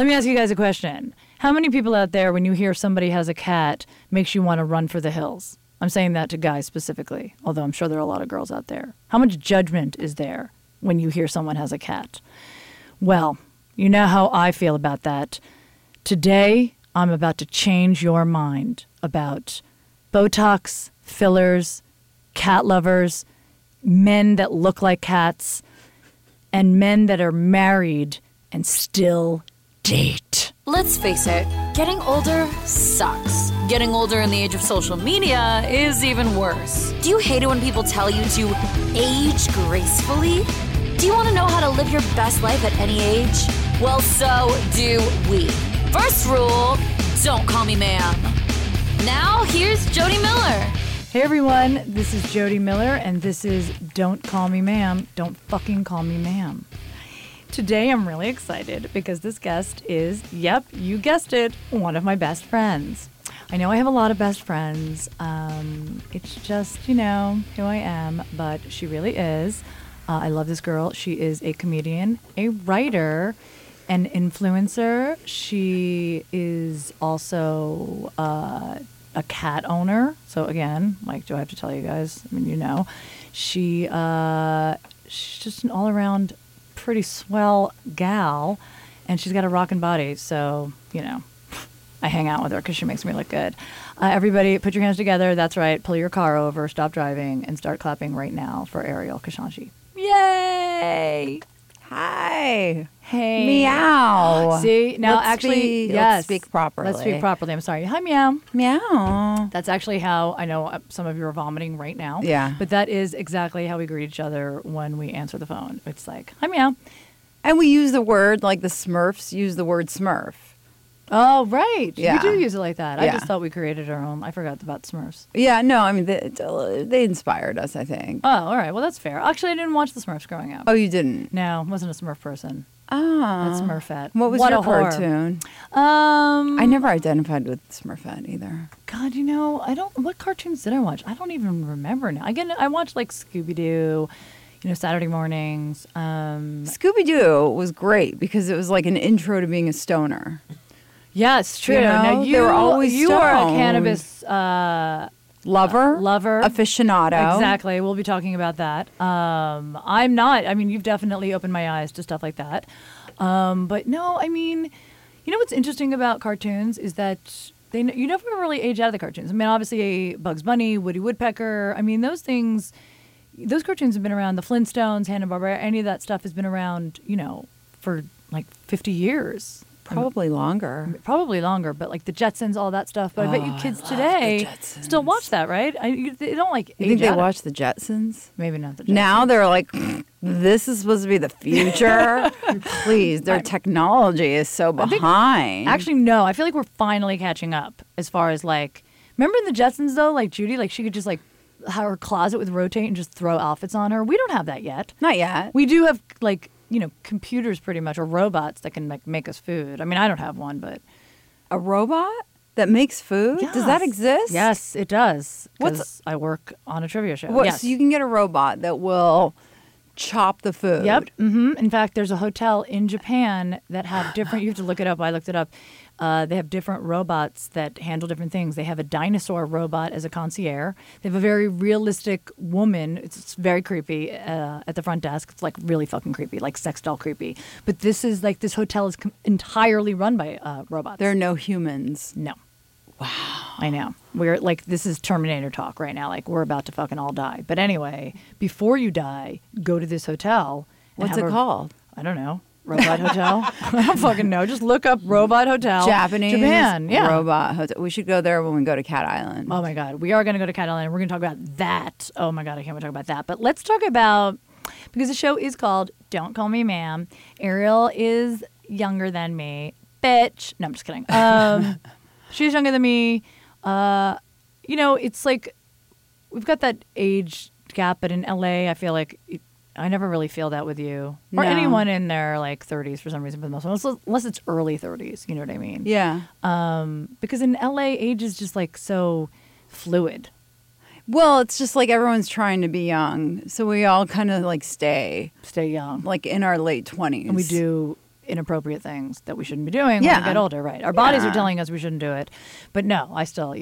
Let me ask you guys a question. How many people out there, when you hear somebody has a cat, makes you want to run for the hills? I'm saying that to guys specifically, although I'm sure there are a lot of girls out there. How much judgment is there when you hear someone has a cat? Well, you know how I feel about that. Today, I'm about to change your mind about Botox, fillers, cat lovers, men that look like cats, and men that are married and still date. Let's face it, getting older sucks. Getting older in the age of social media is even worse. Do you hate it when people tell you to age gracefully? Do you want to know how to live your best life at any age? Well, so do we. First rule, don't call me ma'am. Now, here's Jody Miller. Hey, everyone. This is Jody Miller, and this is Don't Call Me Ma'am. Don't fucking call me ma'am. Today, I'm really excited because this guest is, yep, you guessed it, one of my best friends. I know I have a lot of best friends. It's just, you know, who I am, but she really is. I love this girl. She is a comedian, a writer, an influencer. She is also a cat owner. So again, like, do I have to tell you guys? I mean, you know. She's just an all-around pretty swell gal, and she's got a rockin' body. So, you know, I hang out with her because she makes me look good. Everybody, put your hands together. That's right. Pull your car over, stop driving, and start clapping right now for Ariel Kashanchi. Yay! Hi. Hey. Meow. See, now let's actually, speak, yes. Let's speak properly. Let's speak properly. I'm sorry. Hi, meow. Meow. That's actually how, I know some of you are vomiting right now. Yeah. But that is exactly how we greet each other when we answer the phone. It's like, hi, meow. And we use the word, like the Smurfs use the word Smurf. Oh, right. Yeah. You do use it like that. Yeah. I just thought we created our own. I forgot about Smurfs. Yeah, no, I mean, they inspired us, I think. Oh, all right. Well, that's fair. Actually, I didn't watch the Smurfs growing up. Oh, you didn't? No, I wasn't a Smurf person. Oh. That's Smurfette. What was your cartoon? I never identified with Smurfette either. God, you know, I don't, what cartoons did I watch? I don't even remember now. I watched, like, Scooby Doo. You know, Saturday mornings. Scooby Doo was great because it was like an intro to being a stoner. Yes, true. You know, now you were always are a cannabis lover, aficionado. Exactly. We'll be talking about that. I'm not. I mean, you've definitely opened my eyes to stuff like that. But no, I mean, you know what's interesting about cartoons is that you never really age out of the cartoons. I mean, obviously, Bugs Bunny, Woody Woodpecker. I mean, those things, those cartoons have been around. The Flintstones, Hanna-Barbera, any of that stuff has been around. You know, for like 50 years. Probably longer, but like the Jetsons, all that stuff. But I bet you kids today still watch that, right? They don't like age out. You think they watch the Jetsons? Maybe not the Jetsons. Now they're like, this is supposed to be the future? Please, their technology is so behind. Actually, no. I feel like we're finally catching up as far as like, remember in the Jetsons though, like Judy, like she could just like, her closet would rotate and just throw outfits on her. We don't have that yet. Not yet. We do have like, you know, computers pretty much, or robots that can make us food. I mean, I don't have one, but... A robot that makes food? Yes. Does that exist? Yes, it does. Because I work on a trivia show. Yes. So you can get a robot that will chop the food. Yep. Mm-hmm. In fact, there's a hotel in Japan that have different... You have to look it up. I looked it up. They have different robots that handle different things. They have a dinosaur robot as a concierge. They have a very realistic woman. It's very creepy at the front desk. It's like really fucking creepy, like sex doll creepy. But this is like this hotel is entirely run by robots. There are no humans. No. Wow. I know. We're like, this is Terminator talk right now. Like we're about to fucking all die. But anyway, before you die, go to this hotel. What's it called? I don't know. Robot Hotel? I don't fucking know. Just look up Robot Hotel. Japan. Yeah. Robot Hotel. We should go there when we go to Cat Island. Oh, my God. We are going to go to Cat Island. We're going to talk about that. Oh, my God. I can't wait to talk about that. But let's talk about, because the show is called Don't Call Me Ma'am. Ariel is younger than me. Bitch. No, I'm just kidding. She's younger than me. You know, it's like we've got that age gap, but in L.A., I feel like... I never really feel that with you or anyone in their like 30s for some reason, for the most part, unless it's early 30s. You know what I mean? Yeah. Because in LA, age is just like so fluid. Well, it's just like everyone's trying to be young, so we all kind of like stay young, like in our late 20s. And we do inappropriate things that we shouldn't be doing when we get older, right? Our bodies are telling us we shouldn't do it. But no, I still,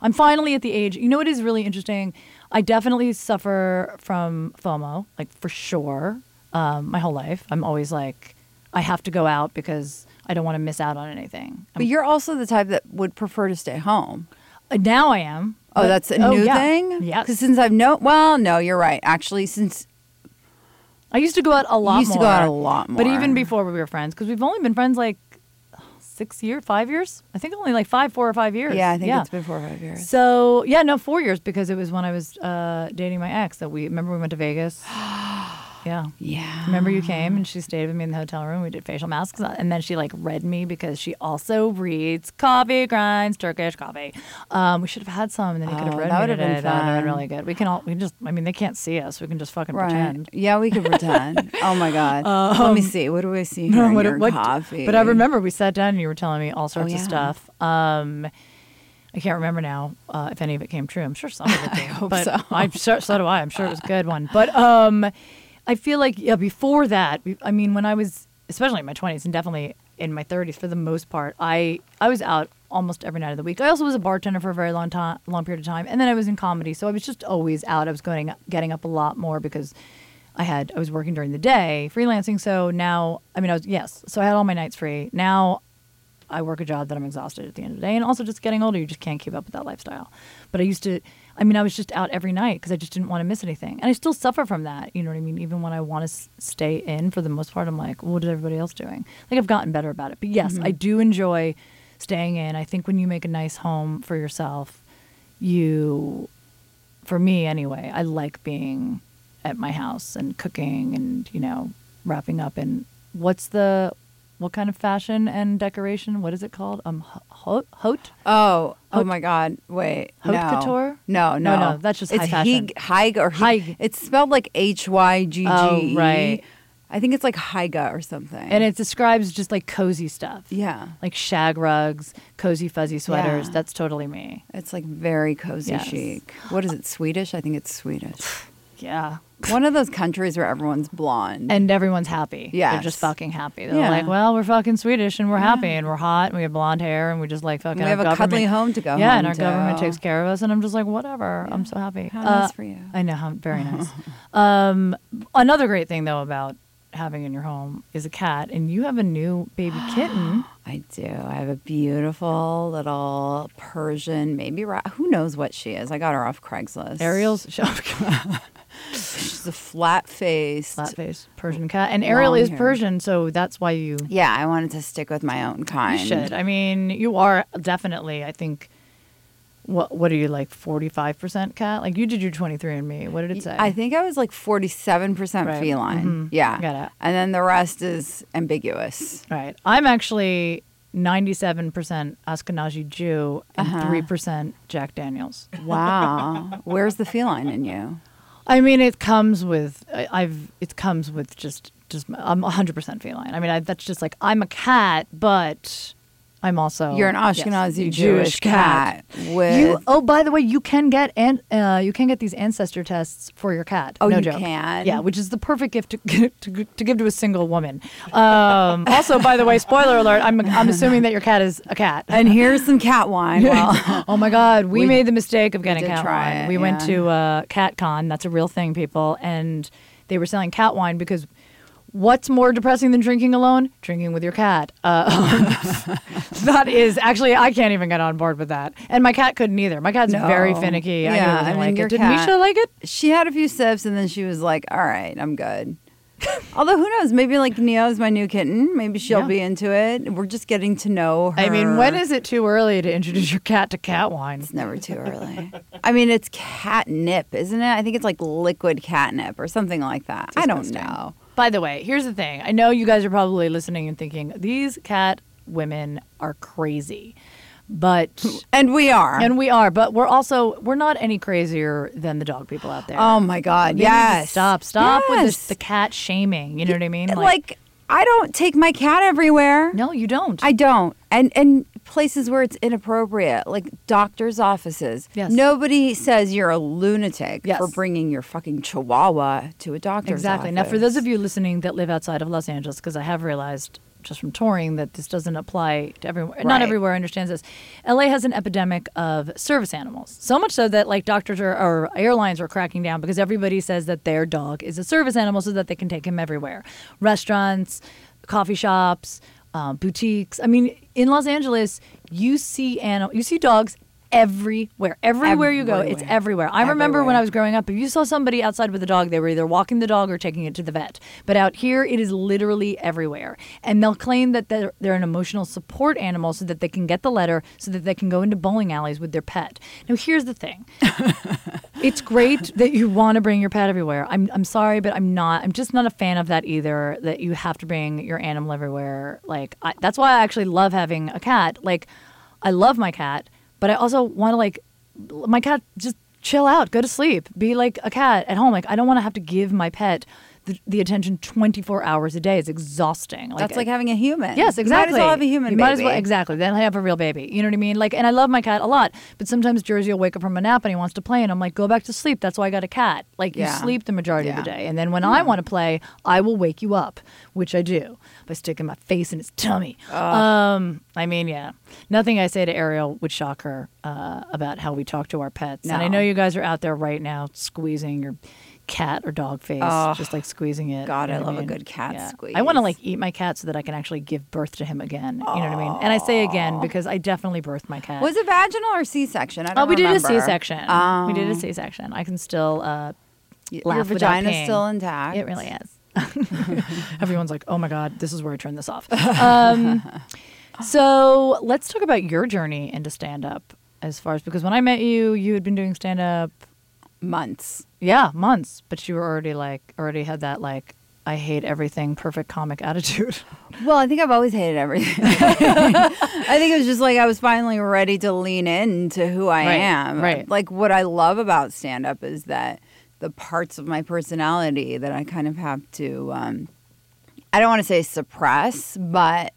I'm finally at the age, you know what is really interesting? I definitely suffer from FOMO, like for sure, my whole life. I'm always like, I have to go out because I don't want to miss out on anything. But you're also the type that would prefer to stay home. Now I am. Oh, but, that's a new thing? Yeah. Because since I've known, well, no, you're right. Actually, since... I used to go out a lot more. But even before we were friends, because we've only been friends like 5 years? I think only like 4 or 5 years. Yeah, I think it's been 4 or 5 years. So, 4 years because it was when I was dating my ex that we went to Vegas. Yeah. Remember you came and she stayed with me in the hotel room. We did facial masks. And then she like read me because she also reads coffee grinds, Turkish coffee. We should have had some and then you could have read me today. That would have been really good. We can all, they can't see us. We can just fucking pretend. Yeah, we could pretend. Oh my God. Let me see. What do I see here? What coffee? But I remember we sat down and you were telling me all sorts of stuff. I can't remember now if any of it came true. I'm sure some of it did. I hope so. I'm sure, so do I. I'm sure it was a good one. But, I feel like, before that, when I was, especially in my 20s and definitely in my 30s for the most part, I was out almost every night of the week. I also was a bartender for a very long period of time. And then I was in comedy. So I was just always out. I was getting up a lot more because I was working during the day, freelancing. So now, so I had all my nights free. Now I work a job that I'm exhausted at the end of the day. And also just getting older, you just can't keep up with that lifestyle. But I used to... I was just out every night because I just didn't want to miss anything. And I still suffer from that, you know what I mean? Even when I want to stay in, for the most part, I'm like, what is everybody else doing? Like, I've gotten better about it. But yes, I do enjoy staying in. I think when you make a nice home for yourself, for me anyway, I like being at my house and cooking and, wrapping up. And what kind of fashion and decoration? What is it called? Haute? Oh my God! Wait, haute couture? No. That's just high fashion. Hygge. It's spelled like HYGG. Oh, right. I think it's like Hygge or something. And it describes just like cozy stuff. Yeah, like shag rugs, cozy fuzzy sweaters. Yeah. That's totally me. It's like very cozy chic. What is it? Swedish? I think it's Swedish. Yeah. One of those countries where everyone's blonde. And everyone's happy. Yeah. They're just fucking happy. They're like, well, we're fucking Swedish and we're happy and we're hot and we have blonde hair and we just like fucking. We have a cuddly home to go home and our government takes care of us. And I'm just like, whatever. Yeah. I'm so happy. How nice for you. I know. Very nice. Another great thing, though, about having in your home is a cat. And you have a new baby kitten. I do. I have a beautiful little Persian, maybe rat. Who knows what she is? I got her off Craigslist. Ariel's. She's a flat-faced Persian cat. And Ariel is Persian, so that's why you... Yeah, I wanted to stick with my own kind. You should. You are definitely, I think... What are you, like, 45% cat? Like, you did your 23andMe. What did it say? I think I was, like, 47% feline. Mm-hmm. Yeah. Got it. And then the rest is ambiguous. Right. I'm actually... 97% Ashkenazi Jew and 3% Jack Daniels. Wow, where's the feline in you? It comes with just I'm 100% feline. That's just like I'm a cat, but I'm also you're an Ashkenazi Jewish cat. With by the way, you can get these ancestor tests for your cat. Oh, no joke. Can? Yeah, which is the perfect gift to give to a single woman. Also, by the way, spoiler alert: I'm assuming that your cat is a cat. And here's some cat wine. Well, oh my God, we made the mistake of getting cat wine. We went to CatCon. That's a real thing, people, and they were selling cat wine because. What's more depressing than drinking alone? Drinking with your cat. That is, actually, I can't even get on board with that. And my cat couldn't either. My cat's very finicky. Yeah, I didn't like it. Did Misha like it? She had a few sips and then she was like, all right, I'm good. Although, who knows? Maybe like Neo's my new kitten. Maybe she'll be into it. We're just getting to know her. When is it too early to introduce your cat to cat wine? It's never too early. It's catnip, isn't it? I think it's like liquid catnip or something like that. I don't know. By the way, here's the thing. I know you guys are probably listening and thinking, these cat women are crazy. But... And we are. But we're not any crazier than the dog people out there. Oh, my God. Maybe yes. Stop with the cat shaming. You know what I mean? Like, I don't take my cat everywhere. No, you don't. I don't. And places where it's inappropriate, like doctor's offices. Yes. Nobody says you're a lunatic for bringing your fucking chihuahua to a doctor's office. Exactly. Now, for those of you listening that live outside of Los Angeles, because I have realized just from touring that this doesn't apply to everywhere. Right. Not everywhere understands this. LA has an epidemic of service animals. So much so that like doctors or airlines are cracking down because everybody says that their dog is a service animal so that they can take him everywhere. Restaurants, coffee shops, boutiques. I mean, in Los Angeles, you see dogs everywhere you go. It's everywhere. I remember when I was growing up, if you saw somebody outside with a dog, they were either walking the dog or taking it to the vet. But out here, it is literally everywhere. And they'll claim that they're an emotional support animal so that they can get the letter, so that they can go into bowling alleys with their pet. Now, here's the thing. It's great that you want to bring your pet everywhere. I'm sorry, but I'm just not a fan of that either, that you have to bring your animal everywhere. Like, that's why I actually love having a cat. Like, I love my cat. But I also want to, like, my cat, just chill out, go to sleep, be like a cat at home. Like, I don't want to have to give my pet the attention 24 hours a day. It's exhausting. Like, that's like having a human. Yes, exactly. You might as well have a human baby. Might as well, exactly. Then I have a real baby. You know what I mean? Like, and I love my cat a lot, but sometimes Jersey will wake up from a nap and he wants to play, and I'm like, go back to sleep. That's why I got a cat. Like, you sleep the majority of the day. And then when I want to play, I will wake you up, which I do by sticking my face in his tummy. Nothing I say to Ariel would shock her about how we talk to our pets. No. And I know you guys are out there right now squeezing your cat or dog face, just like squeezing it. God, you know I love a good cat squeeze. I want to like eat my cat so that I can actually give birth to him again. You know what I mean? And I say again because I definitely birthed my cat. Was it vaginal or C-section? I don't remember. We did a C-section. We did a C-section. I can still laugh. Your vagina's still intact. It really is. Everyone's like, oh my God, this is where I turn this off. So let's talk about your journey into stand-up as far as, because when I met you, you had been doing stand-up months. Yeah, months. But you were already had that like, I hate everything, perfect comic attitude. Well, I think I've always hated everything. I think it was just like I was finally ready to lean into who I am. Right. Like what I love about stand-up is that the parts of my personality that I kind of have to, I don't want to say suppress, but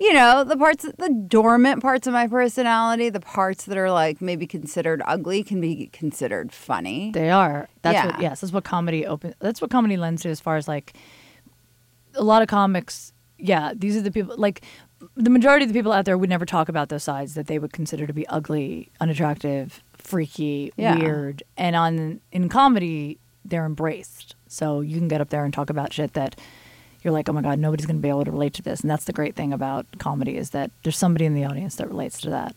you know, the dormant parts of my personality, the parts that are like maybe considered ugly can be considered funny. They are. That's what comedy that's what comedy lends to as far as like a lot of comics. Yeah, these are the people, like the majority of the people out there would never talk about those sides that they would consider to be ugly, unattractive, freaky, weird. And in comedy, they're embraced. So you can get up there and talk about shit that you're like, oh my God, nobody's going to be able to relate to this. And that's the great thing about comedy is that there's somebody in the audience that relates to that.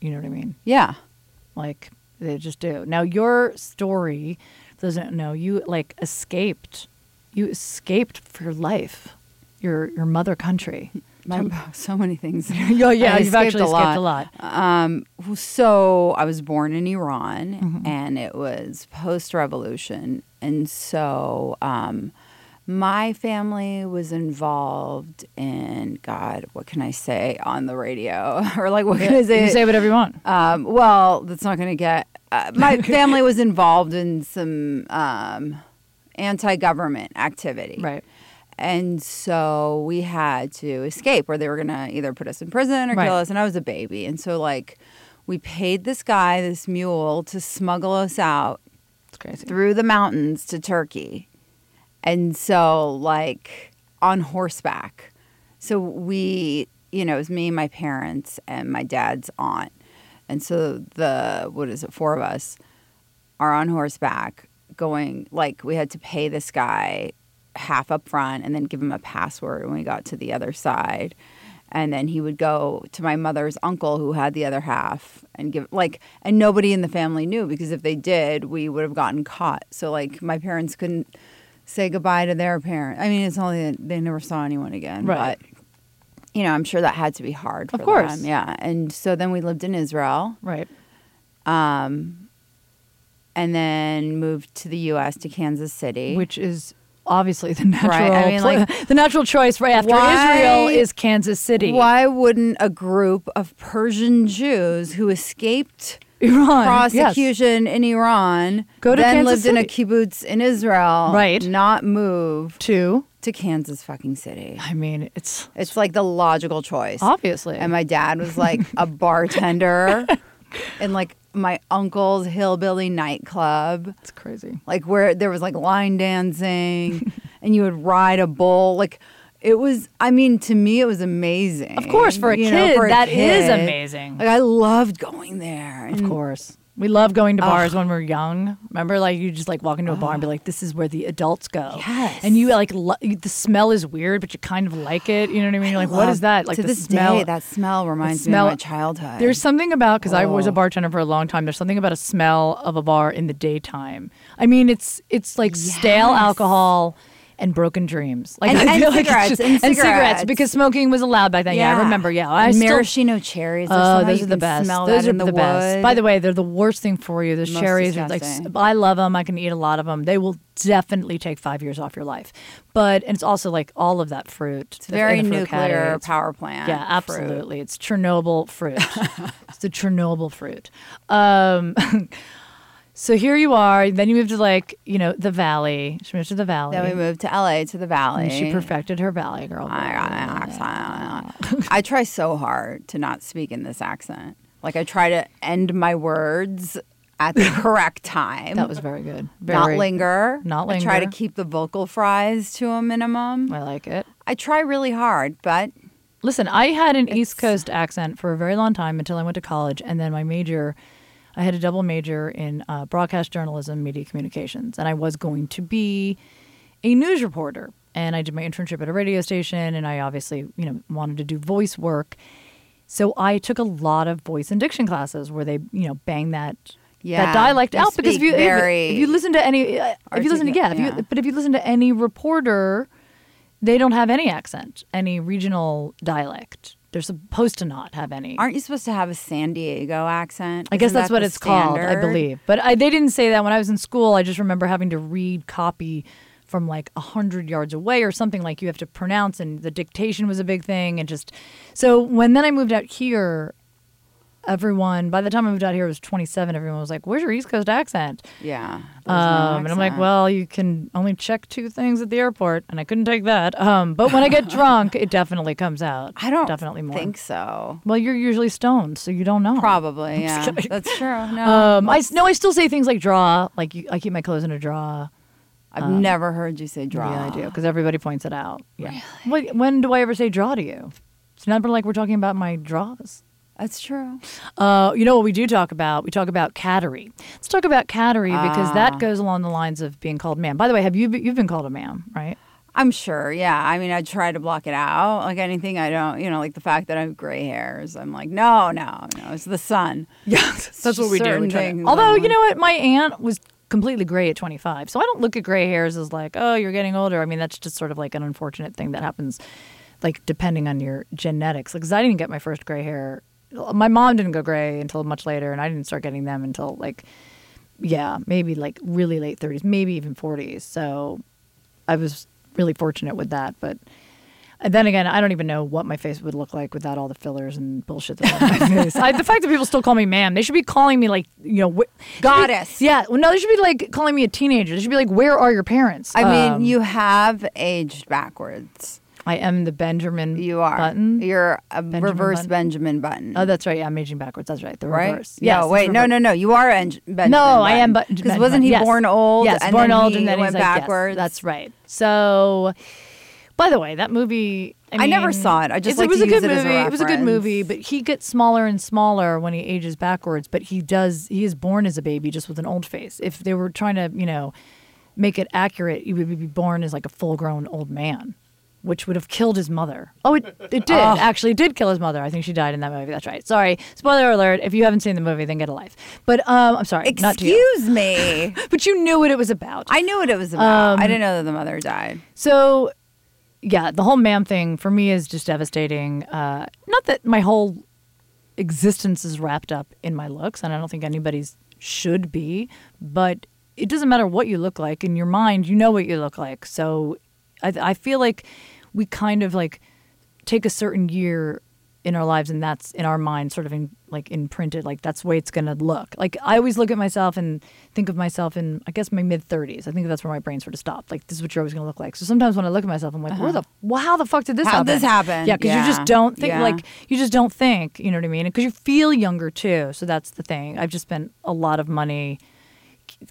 You know what I mean? Yeah. Like, they just do. Now, your story doesn't know. You, like, escaped. You escaped for your life, your mother country. So many things. You've actually escaped a lot. So I was born in Iran, and it was post-revolution. And so my family was involved in, God, what can I say on the radio? Or like, what can I say? You say whatever you want. Well, that's not going to get... my family was involved in some anti-government activity. Right. And so we had to escape, or they were going to either put us in prison or kill us. And I was a baby. And so, like, we paid this guy, this mule, to smuggle us out through the mountains to Turkey. And so, like, on horseback. So we, you know, it was me, my parents, and my dad's aunt. And so four of us are on horseback going, like, we had to pay this guy half up front and then give him a password when we got to the other side. And then he would go to my mother's uncle who had the other half and give, like, and nobody in the family knew because if they did, we would have gotten caught. So, like, my parents couldn't say goodbye to their parents. I mean, it's only that they never saw anyone again. Right. But, you know, I'm sure that had to be hard for them. Of course. Yeah. And so then we lived in Israel. Right. And then moved to the U.S., to Kansas City. Which is obviously the natural I mean, the natural choice right after Israel is Kansas City. Why wouldn't a group of Persian Jews who escaped Iran prosecution in Iran, go to then Kansas lived City. In a kibbutz in Israel, not move to Kansas fucking City? I mean, it's like the logical choice, obviously. And my dad was like a bartender in like my uncle's hillbilly nightclub. It's crazy. Like where there was like line dancing, and you would ride a bull. Like It was, I mean, to me, it was amazing. Of course, for a kid, that is amazing. Like, I loved going there. Of course. We love going to bars when we're young. Remember, like, you just, like, walk into a bar and be like, this is where the adults go. Yes. And you, like, the smell is weird, but you kind of like it. You know what I mean? You're like, what is that? Like, to this day, that smell reminds me of my childhood. There's something about, because I was a bartender for a long time, there's something about a smell of a bar in the daytime. I mean, it's like stale alcohol. And broken dreams. Like, and cigarettes. Because smoking was allowed back then. Yeah, I remember. Yeah, maraschino cherries. Oh, those are the best. Those are the best. By the way, they're the worst thing for you. Those cherries are like, I love them. I can eat a lot of them. They will definitely take 5 years off your life. But, and it's also like all of that fruit. It's very nuclear power plant. Yeah, absolutely. It's Chernobyl fruit. It's the Chernobyl fruit. So here you are. Then you moved to, like, the Valley. She moved to the Valley. Then we moved to L.A. to the Valley. And she perfected her Valley girl. I got an accent. I try so hard to not speak in this accent. Like, I try to end my words at the correct time. That was very good. Not linger. I try to keep the vocal fries to a minimum. I like it. I try really hard, but... Listen, I had an East Coast accent for a very long time until I went to college, and then my major... I had a double major in broadcast journalism, media communications, and I was going to be a news reporter. And I did my internship at a radio station, and I obviously, wanted to do voice work. So I took a lot of voice and diction classes where they, bang that dialect out. Because if you listen to any, if you listen to any reporter, they don't have any accent, any regional dialect. They're supposed to not have any. Aren't you supposed to have a San Diego accent? I guess that's what it's called, I believe. But they didn't say that when I was in school. I just remember having to read copy from like 100 yards away or something, like you have to pronounce, and the dictation was a big thing. And just so when then I moved out here, by the time I moved out here, I was 27. Everyone was like, "Where's your East Coast accent?" Yeah, and I'm like, "Well, you can only check two things at the airport," and I couldn't take that. But when I get drunk, it definitely comes out. I don't think so. Well, you're usually stoned, so you don't know. Probably, yeah, that's true. No, I still say things like "draw." Like I keep my clothes in a drawer. I've never heard you say "draw." Yeah, I do, because everybody points it out. Yeah. Really? When do I ever say "draw" to you? It's never like we're talking about my draws. That's true. You know what we do talk about? We talk about cattery. Let's talk about cattery because that goes along the lines of being called ma'am. By the way, have you've been called a ma'am, right? I'm sure, yeah. I mean, I try to block it out. Like anything I don't, like the fact that I have gray hairs. I'm like, no, it's the sun. Yes, that's what we do. Although, you know what? My aunt was completely gray at 25. So I don't look at gray hairs as like, oh, you're getting older. I mean, that's just sort of like an unfortunate thing that happens, like depending on your genetics. Like, because I didn't get my first gray hair. My mom didn't go gray until much later, and I didn't start getting them until, maybe, really late 30s, maybe even 40s. So I was really fortunate with that. But then again, I don't even know what my face would look like without all the fillers and bullshit that's on my face. The fact that people still call me ma'am, they should be calling me, goddess. They should be, calling me a teenager. They should be like, where are your parents? I mean, you have aged backwards. I am the Benjamin Button. You are. Button. You're a Benjamin reverse Button. Benjamin Button. Oh, that's right. Yeah, I'm aging backwards. That's right. The reverse. Right? Yes, no, wait. No. You are Benjamin. No, Button. I am Benjamin. Because wasn't he born old? Yes, and born old, and then he went backwards. Yes, that's right. So, by the way, that movie. I mean, never saw it. I just like to use it as a reference. It was a good movie, but he gets smaller and smaller when he ages backwards. But he is born as a baby, just with an old face. If they were trying to, make it accurate, he would be born as like a full-grown old man. Which would have killed his mother. Oh, it did. Oh. Actually, it did kill his mother. I think she died in that movie. That's right. Sorry. Spoiler alert. If you haven't seen the movie, then get a life. But I'm sorry. Excuse me. But you knew what it was about. I knew what it was about. I didn't know that the mother died. So, yeah, the whole ma'am thing for me is just devastating. Not that my whole existence is wrapped up in my looks, and I don't think anybody's should be, but it doesn't matter what you look like. In your mind, you know what you look like. So... I feel like we kind of take a certain year in our lives, and that's in our mind sort of imprinted, that's the way it's going to look. I always look at myself and think of myself in, I guess, my mid-30s. I think that's where my brain sort of stopped. Like, this is what you're always going to look like. So sometimes when I look at myself, I'm like, how the fuck did this happen? How did this happen? Yeah, because you just don't think, you know what I mean? Because you feel younger, too. So that's the thing. I've just spent a lot of money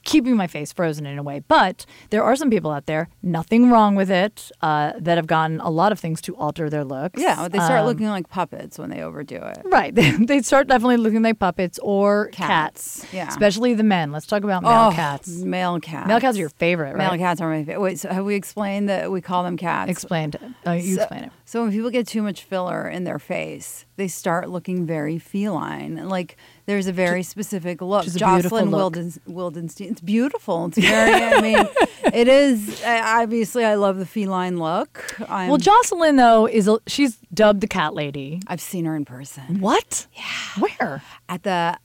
keeping my face frozen in a way. But there are some people out there, nothing wrong with it, that have gotten a lot of things to alter their looks. Yeah, they start looking like puppets when they overdo it. Right. They start definitely looking like puppets or cats. Yeah. Especially the men. Let's talk about male cats. Male cats. Male cats are your favorite, right? Male cats are my favorite. Wait, so have we explained that we call them cats? Explained. Explain it. So when people get too much filler in their face, they start looking very feline. Like, there's a very specific look. Jocelyn Wildenstein. It's beautiful. It's very, I mean, it is. Obviously, I love the feline look. Well, Jocelyn, though, she's dubbed the cat lady. I've seen her in person. What? Yeah. Where? At the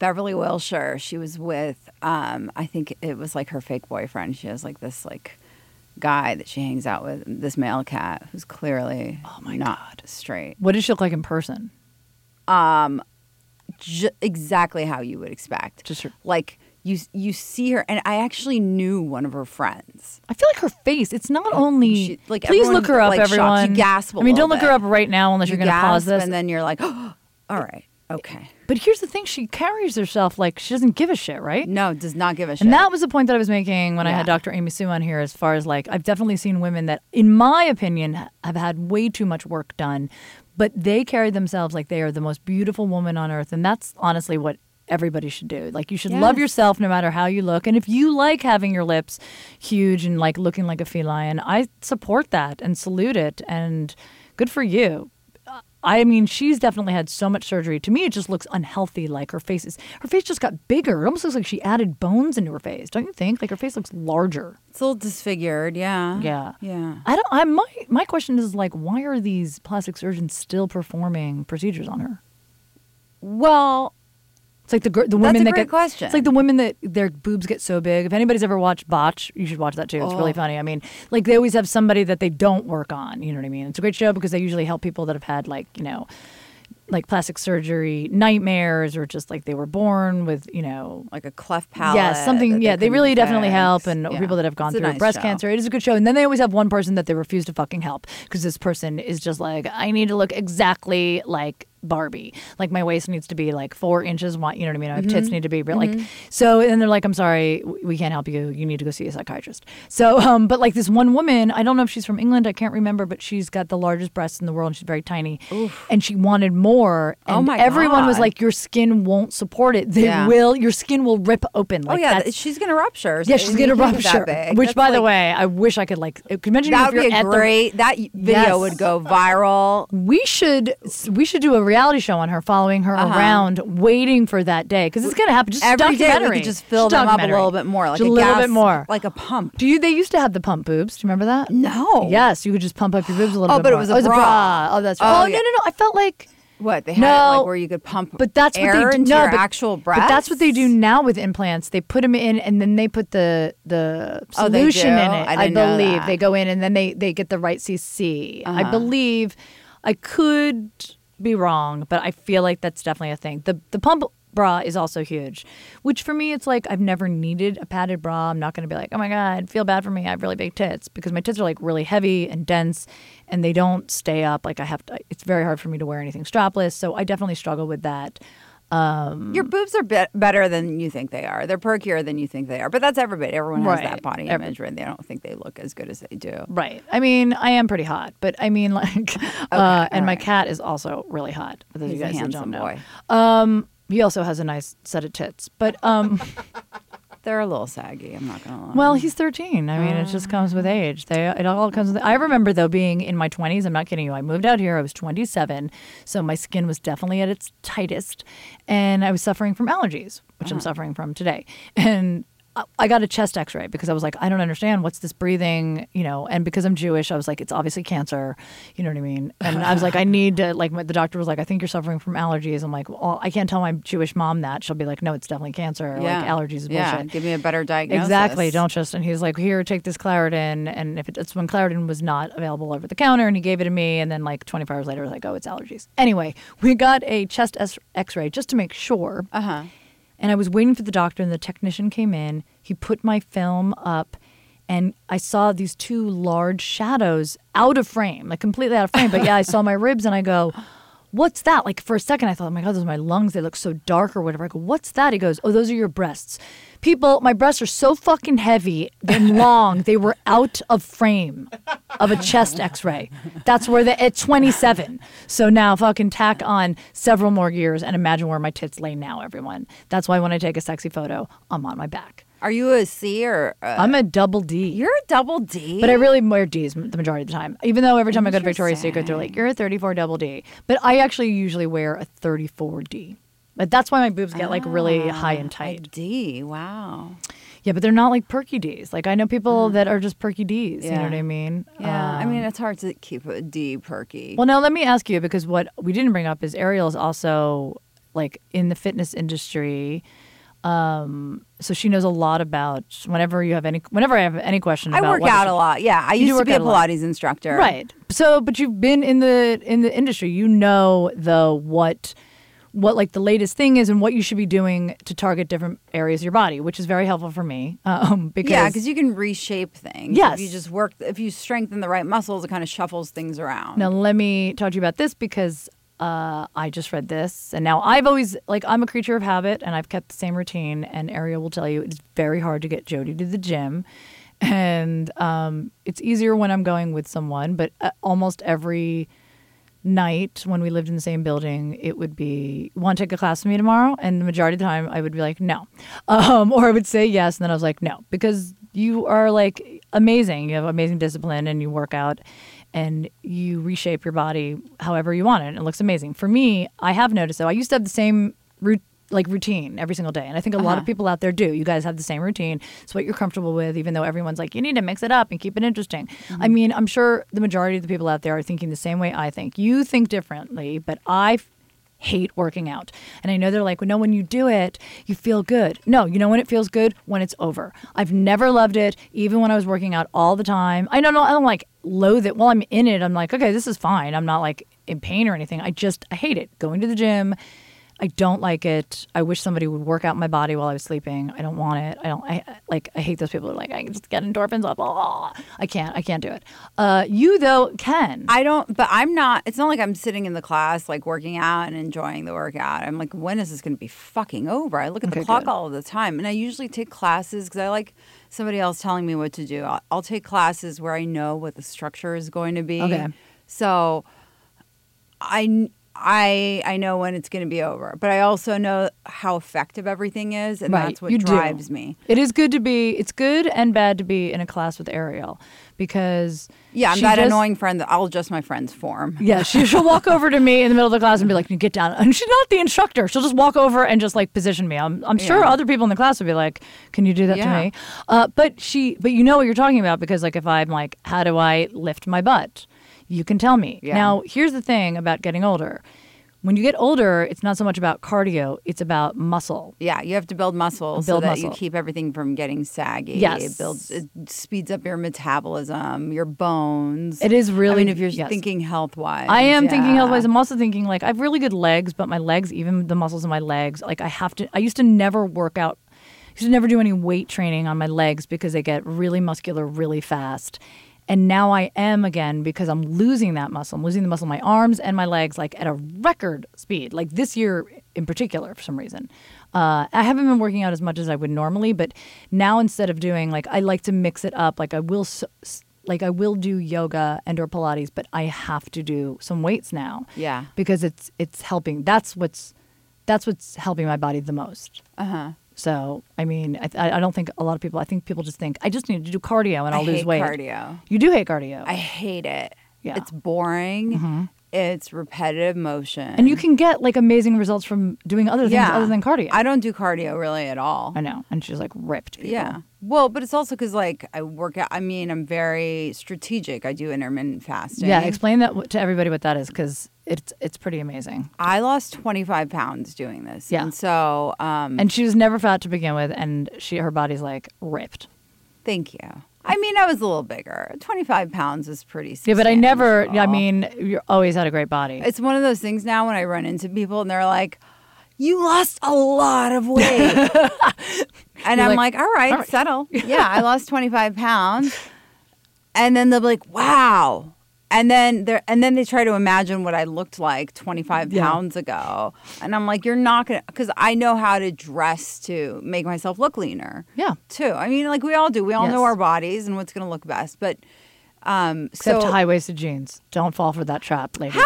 Beverly Wilshire. She was with, I think it was like her fake boyfriend. She has like this like guy that she hangs out with, this male cat who's clearly not straight. What does she look like in person? Exactly how you would expect. Just her. Like, you see her, and I actually knew one of her friends. I feel like her face, it's not only... She, like, please look her up, like, everyone. Shocked. You gasp a don't look her up right now unless you're going to pause this. And then you're like, oh, all right, okay. But here's the thing, she carries herself like she doesn't give a shit, right? No, does not give a shit. And that was the point that I was making when I had Dr. Amy Sue on here, as far as like, I've definitely seen women that, in my opinion, have had way too much work done, but they carry themselves like they are the most beautiful woman on earth, and that's honestly what everybody should do. Like, you should love yourself no matter how you look. And if you like having your lips huge and like looking like a feline, I support that and salute it, and good for you. I mean, she's definitely had so much surgery. To me, it just looks unhealthy. Like, her face just got bigger. It almost looks like she added bones into her face. Don't you think? Like, her face looks larger. It's a little disfigured. Yeah. Yeah. Yeah. My question is, like, why are these plastic surgeons still performing procedures on her? Well, it's like the women that get. Question. It's like the women that their boobs get so big. If anybody's ever watched Botch, you should watch that too. It's really funny. I mean, like, they always have somebody that they don't work on. You know what I mean? It's a great show because they usually help people that have had, like, you know, like plastic surgery nightmares, or just like they were born with, you know, like a cleft palate. Yeah, something. Yeah, they really definitely help, and people that have gone through breast cancer. It is a good show. And then they always have one person that they refuse to fucking help because this person is just like, I need to look exactly like Barbie. Like, my waist needs to be like 4 inches wide. You know what I mean? My tits need to be like so. And they're like, I'm sorry, we can't help you. You need to go see a psychiatrist. So, but like this one woman, I don't know if she's from England. I can't remember, but she's got the largest breasts in the world, and she's very tiny. Oof. And she wanted more. And everyone was like, your skin won't support it. They will. Your skin will rip open. Like, she's gonna rupture. So yeah, she's gonna rupture. Which, by the way, I wish I could like. Imagine that would be great. That video would go viral. We should do a reality show on her, following her around, waiting for that day, because it's going to happen. Just every day we could just fill them up a little bit more, like just a little bit more, like a pump. They used to have the pump boobs? Do you remember that? No. Yes, you could just pump up your boobs a little bit. But more. It was a bra. Oh, that's right. No. I felt like. What, they had it like where you could pump but that's air what they do. Into your actual breasts? But that's what they do now with implants. They put them in, and then they put the solution in it. I believe they go in, and then they get the right CC. I believe. I could be wrong, but I feel like that's definitely a thing. The pump bra is also huge, which for me, it's like, I've never needed a padded bra. I'm not going to be like, oh my God, feel bad for me, I have really big tits, because my tits are like really heavy and dense, and they don't stay up. Like, it's very hard for me to wear anything strapless, so I definitely struggle with that. Your boobs are better than you think they are. They're perkier than you think they are. But that's everybody. Everyone has that body image when they don't think they look as good as they do. Right. I mean, I am pretty hot, but I mean, like, and my cat is also really hot. For those of you guys that don't know. He's a handsome boy. He also has a nice set of tits, but they're a little saggy, I'm not going to lie. Well, he's 13. I mean, it just comes with age. It all comes with I remember, though, being in my 20s. I'm not kidding you. I moved out here. I was 27. So my skin was definitely at its tightest. And I was suffering from allergies, which I'm suffering from today. And I got a chest x-ray because I was like, I don't understand. What's this breathing? You know, and because I'm Jewish, I was like, it's obviously cancer. You know what I mean? And I was like, I need to, like, the doctor was like, I think you're suffering from allergies. I'm like, well, I can't tell my Jewish mom that. She'll be like, no, it's definitely cancer. Yeah. Like, allergies is bullshit. Yeah, give me a better diagnosis. Exactly. Don't just. And he's like, here, take this Claritin. And if it's when Claritin was not available over the counter, and he gave it to me. And then like 24 hours later, I was like, oh, it's allergies. Anyway, we got a chest x-ray just to make sure. Uh-huh. And I was waiting for the doctor, and the technician came in. He put my film up, and I saw these two large shadows out of frame, like completely out of frame. But yeah, I saw my ribs, and I go, what's that? Like, for a second, I thought, oh my God, those are my lungs. They look so dark or whatever. I go, what's that? He goes, oh, those are your breasts. People, my breasts are so fucking heavy and long. They were out of frame of a chest x-ray. That's where at 27. So now fucking tack on several more years and imagine where my tits lay now, everyone. That's why when I take a sexy photo, I'm on my back. Are you a C or a... I'm a double D. You're a double D? But I really wear Ds the majority of the time. Even though every time I go to Victoria's Secret, they're like, you're a 34 double D. But I actually usually wear a 34 D. But that's why my boobs get like really high and tight. A D, wow. Yeah, but they're not like perky Ds. Like I know people that are just perky Ds, you know what I mean? Yeah, I mean it's hard to keep a D perky. Well, now let me ask you, because what we didn't bring up is Ariel is also like in the fitness industry. So she knows a lot about whenever I have any question about I work out a lot. Yeah. I used to be a Pilates instructor. Right. So, but you've been in the industry, you know, what like the latest thing is and what you should be doing to target different areas of your body, which is very helpful for me. Because you can reshape things. Yes. If you strengthen the right muscles, it kind of shuffles things around. Now let me talk to you about this because I just read this, and now I've always, like, I'm a creature of habit, and I've kept the same routine, and Ariel will tell you it's very hard to get Jody to the gym, and it's easier when I'm going with someone, but almost every night when we lived in the same building, it would be, want to take a class with me tomorrow? And the majority of the time, I would be like, no. Or I would say yes, and then I was like, no, because you are, like, amazing. You have amazing discipline, and you work out, and you reshape your body however you want it, and it looks amazing. For me, I have noticed, though, I used to have the same routine every single day, and I think a lot of people out there do. You guys have the same routine. It's what you're comfortable with, even though everyone's like, you need to mix it up and keep it interesting. Mm-hmm. I mean, I'm sure the majority of the people out there are thinking the same way I think. You think differently, but I hate working out. And I know they're like, well, no, when you do it, you feel good. No, you know when it feels good? When it's over. I've never loved it, even when I was working out all the time. I don't like loathe it. While I'm in it, I'm like, okay, this is fine. I'm not like in pain or anything. I hate it. Going to the gym, I don't like it. I wish somebody would work out my body while I was sleeping. I don't want it. I hate those people who are like, I can just get endorphins up. Oh, I can't do it. You though can. I don't, but I'm not, it's not like I'm sitting in the class, like working out and enjoying the workout. I'm like, when is this going to be fucking over? I look at the clock all of the time. And I usually take classes because I like somebody else telling me what to do. I'll take classes where I know what the structure is going to be. Okay. So I know when it's going to be over, but I also know how effective everything is, and that's what drives me. It is good to be. It's good and bad to be in a class with Ariel because I'm that annoying friend that I'll adjust my friend's form. Yeah, she'll walk over to me in the middle of the class and be like, "Get down." And she's not the instructor. She'll just walk over and just like position me. I'm sure other people in the class would be like, "Can you do that to me?" But you know what you're talking about because like if I'm like, "How do I lift my butt?" You can tell me. Yeah. Now, here's the thing about getting older. When you get older, it's not so much about cardio. It's about muscle. Yeah, you have to build muscle so that you keep everything from getting saggy. Yes. It speeds up your metabolism, your bones. It is really... I mean, if you're thinking health-wise. I am thinking health-wise. I'm also thinking, like, I have really good legs, but my legs, even the muscles in my legs, like, I used to never work out. I used to never do any weight training on my legs because they get really muscular really fast. And now I am again because I'm losing that muscle. I'm losing the muscle in my arms and my legs like at a record speed, like this year in particular for some reason. I haven't been working out as much as I would normally, but now instead of doing like I like to mix it up, like I will do yoga and or Pilates, but I have to do some weights now. Yeah. Because it's helping. That's what's helping my body the most. Uh-huh. So, I mean, I don't think a lot of people, I think people just think, I just need to do cardio and I'll lose weight. I hate cardio. You do hate cardio. I hate it. Yeah. It's boring. Mm-hmm. It's repetitive motion. And you can get, like, amazing results from doing other things other than cardio. I don't do cardio really at all. I know. And she's, like, ripped people. Yeah. Well, but it's also because, like, I work out. I mean, I'm very strategic. I do intermittent fasting. Yeah, explain that to everybody what that is because it's pretty amazing. I lost 25 pounds doing this. Yeah. And so... and she was never fat to begin with, and her body's, like, ripped. Thank you. I mean, I was a little bigger. 25 pounds is pretty substantial. Yeah, but you always had a great body. It's one of those things now when I run into people and they're like, you lost a lot of weight. And I'm like, all right, settle. Yeah, I lost 25 pounds. And then they'll be like, wow, And then they try to imagine what I looked like 25 pounds ago. And I'm like, you're not going to, because I know how to dress to make myself look leaner. Yeah. Too. I mean, like we all do. We all know our bodies and what's going to look best. But except high-waisted jeans. Don't fall for that trap, ladies.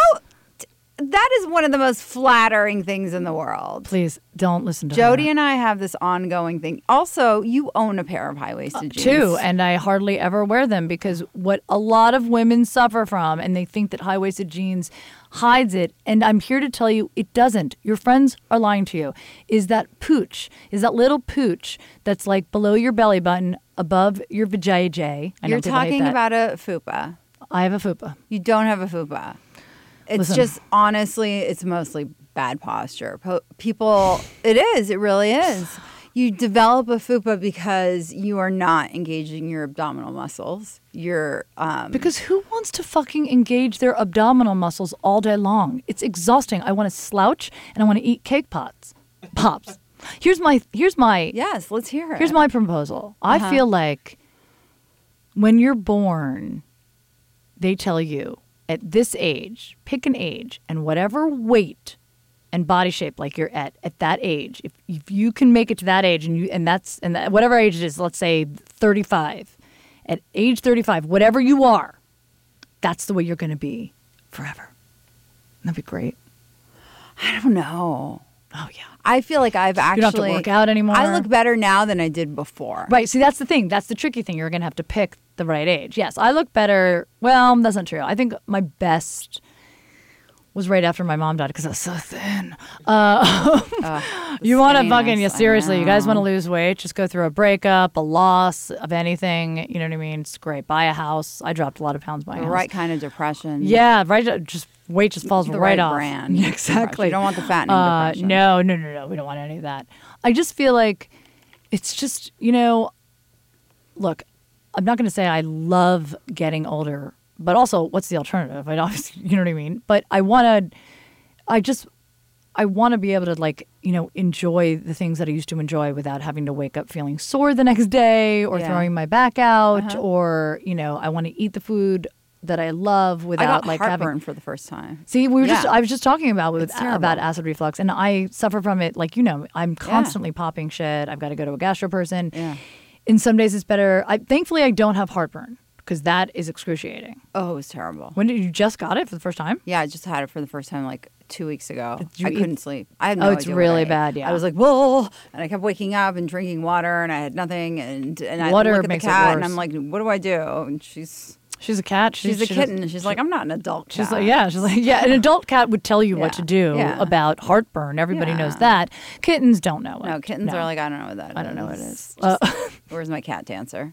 That is one of the most flattering things in the world. Please don't listen to Jody and I have this ongoing thing. Also, you own a pair of high-waisted jeans. Too, and I hardly ever wear them because what a lot of women suffer from, and they think that high-waisted jeans hides it, and I'm here to tell you it doesn't. Your friends are lying to you. Is that pooch, is that little pooch that's like below your belly button, above your vajayjay. You're talking about a fupa. I have a fupa. You don't have a fupa. It's just, honestly, it's mostly bad posture. People, it is. It really is. You develop a fupa because you are not engaging your abdominal muscles. You're because who wants to fucking engage their abdominal muscles all day long? It's exhausting. I want to slouch and I want to eat cake pops. Here's my yes. Let's hear it. Here's my proposal. I feel like when you're born, they tell you. At this age, pick an age, and whatever weight and body shape like you're at that age, if you can make it to that age, and whatever age it is, let's say 35, at age 35, whatever you are, that's the way you're going to be forever. That'd be great. I don't know. Oh, yeah. I feel like I've actually... You don't have to work out anymore. I look better now than I did before. Right. See, that's the thing. That's the tricky thing. You're going to have to pick the right age. Yes, I look better. Well, that's not true. I think my best was right after my mom died because I was so thin. You want to fucking... Yeah, seriously, you guys want to lose weight, just go through a breakup, a loss of anything. You know what I mean? It's great. Buy a house. I dropped a lot of pounds buying a house. Right kind of depression. Yeah, right. Just... Weight just falls right off. The right brand. Yeah, exactly. You don't want the fattening depression. No. We don't want any of that. I just feel like it's just, look, I'm not going to say I love getting older, but also what's the alternative? I obviously, you know what I mean? But I want to be able to, like, enjoy the things that I used to enjoy without having to wake up feeling sore the next day or throwing my back out or, I want to eat the food that I love without like having heartburn for the first time. See, I was just talking about acid reflux, and I suffer from it. Like, I'm constantly popping shit. I've got to go to a gastro person. Yeah. And some days it's better. Thankfully, I don't have heartburn because that is excruciating. Oh, it was terrible. When did you just got it for the first time? Yeah, I just had it for the first time like 2 weeks ago. I couldn't sleep. I had no idea. Oh, it's really bad. Yeah, I was like, whoa, and I kept waking up and drinking water, and I had nothing, and I look at the cat, and I'm like, what do I do? And she's a cat. She's a kitten. She's like, I'm not an adult cat. She's like, yeah. An adult cat would tell you what to do about heartburn. Everybody knows that. Kittens don't know it. No, kittens are like, I don't know what that is. I don't know what it is. Where's my cat dancer?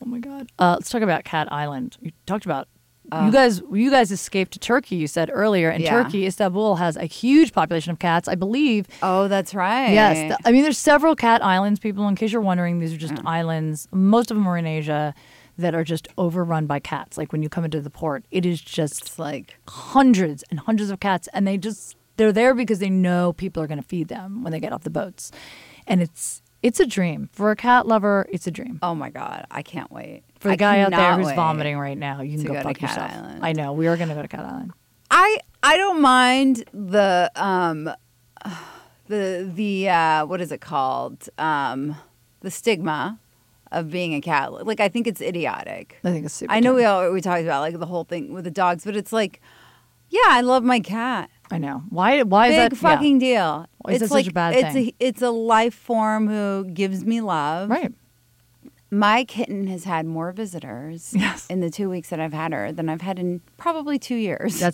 Oh, my God. Let's talk about Cat Island. You talked about you guys escaped to Turkey, you said earlier. And Turkey, Istanbul, has a huge population of cats, I believe. Oh, that's right. Yes. I mean, there's several cat islands, people. In case you're wondering, these are just islands. Most of them are in Asia. That are just overrun by cats. Like when you come into the port, it is just like hundreds and hundreds of cats. And they're there because they know people are going to feed them when they get off the boats. And it's a dream. For a cat lover, it's a dream. Oh, my God. I can't wait. For the guy out there who's vomiting right now, you can go fuck yourself. Island. I know. We are going to go to Cat Island. I don't mind the what is it called? The stigma of being a cat. Like, I think it's idiotic. I think it's super. I know we talked about like the whole thing with the dogs, but it's like, yeah, I love my cat. I know. Why is that? Big fucking deal. Why is it such a bad thing? It's a life form who gives me love. Right. My kitten has had more visitors in the 2 weeks that I've had her than I've had in probably 2 years. So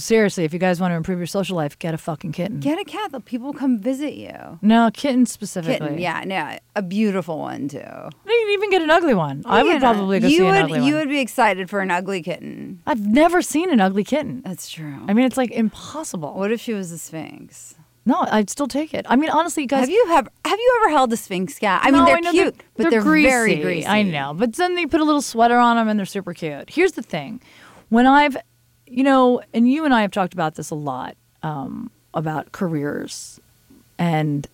seriously, if you guys want to improve your social life, get a fucking kitten. Get a cat. People come visit you. No, kitten specifically. Kitten, a beautiful one too. You can even get an ugly one. I would probably go see an ugly one. You would be excited for an ugly kitten. I've never seen an ugly kitten. That's true. I mean, it's like impossible. What if she was a sphinx? No, I'd still take it. I mean, honestly, guys. Have you ever held a sphinx cat? I mean, they're cute, but they're greasy. Very greasy. I know, but then they put a little sweater on them and they're super cute. Here's the thing. When I've, and you and I have talked about this a lot, about careers. And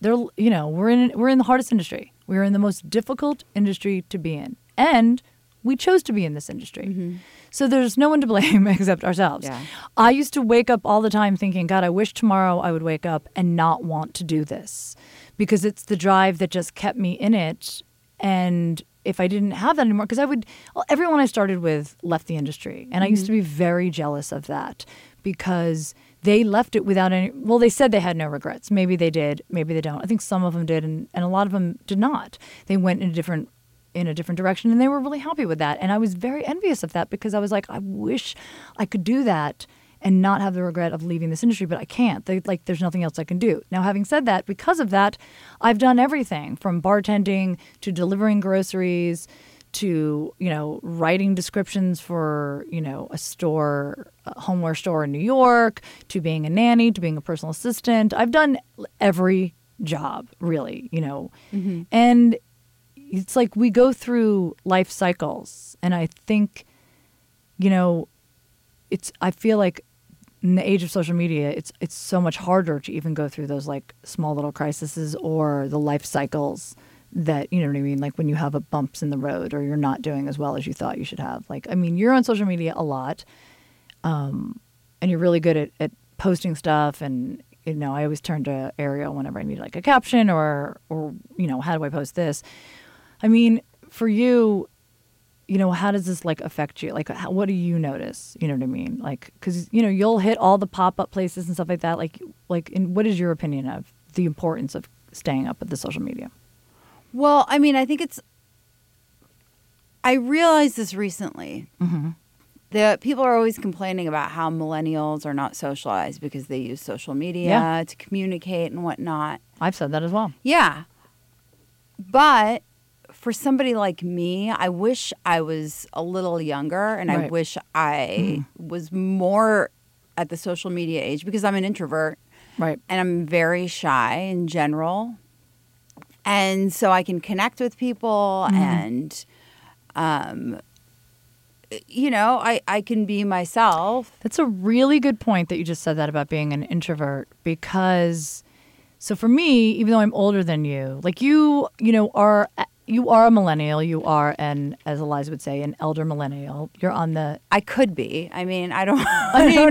they're, we're in the hardest industry. We're in the most difficult industry to be in. And We chose to be in this industry. Mm-hmm. So there's no one to blame except ourselves. Yeah. I used to wake up all the time thinking, God, I wish tomorrow I would wake up and not want to do this, because it's the drive that just kept me in it. And if I didn't have that anymore, because everyone I started with left the industry. And I used to be very jealous of that, because they left it without any, well, they said they had no regrets. Maybe they did, maybe they don't. I think some of them did, and a lot of them did not. They went in a different direction, and they were really happy with that. And I was very envious of that, because I was like, I wish I could do that and not have the regret of leaving this industry, but I can't. There's nothing else I can do. Now, having said that, because of that, I've done everything from bartending to delivering groceries to, writing descriptions for, a homeware store in New York, to being a nanny, to being a personal assistant. I've done every job, really, And it's like we go through life cycles, and I think, I feel like in the age of social media, it's so much harder to even go through those small little crises or the life cycles that, you know what I mean? Like when you have bumps in the road, or you're not doing as well as you thought you should have. You're on social media a lot, and you're really good at posting stuff. And, I always turn to Ariel whenever I need a caption or how do I post this? I mean, for you, how does this affect you? What do you notice? You know what I mean? Because you'll hit all the pop-up places and stuff like that. And what is your opinion of the importance of staying up with the social media? Well, I mean, I realized this recently. Mm-hmm. That people are always complaining about how millennials are not socialized because they use social media to communicate and whatnot. I've said that as well. Yeah, but for somebody like me, I wish I was a little younger, and right. I wish I was more at the social media age, because I'm an introvert. Right. And I'm very shy in general. And so I can connect with people and, I can be myself. That's a really good point that you just said, that about being an introvert, because so for me, even though I'm older than you, you are a millennial. You are, as Eliza would say, an elder millennial. You're on the... I could be. I mean, I don't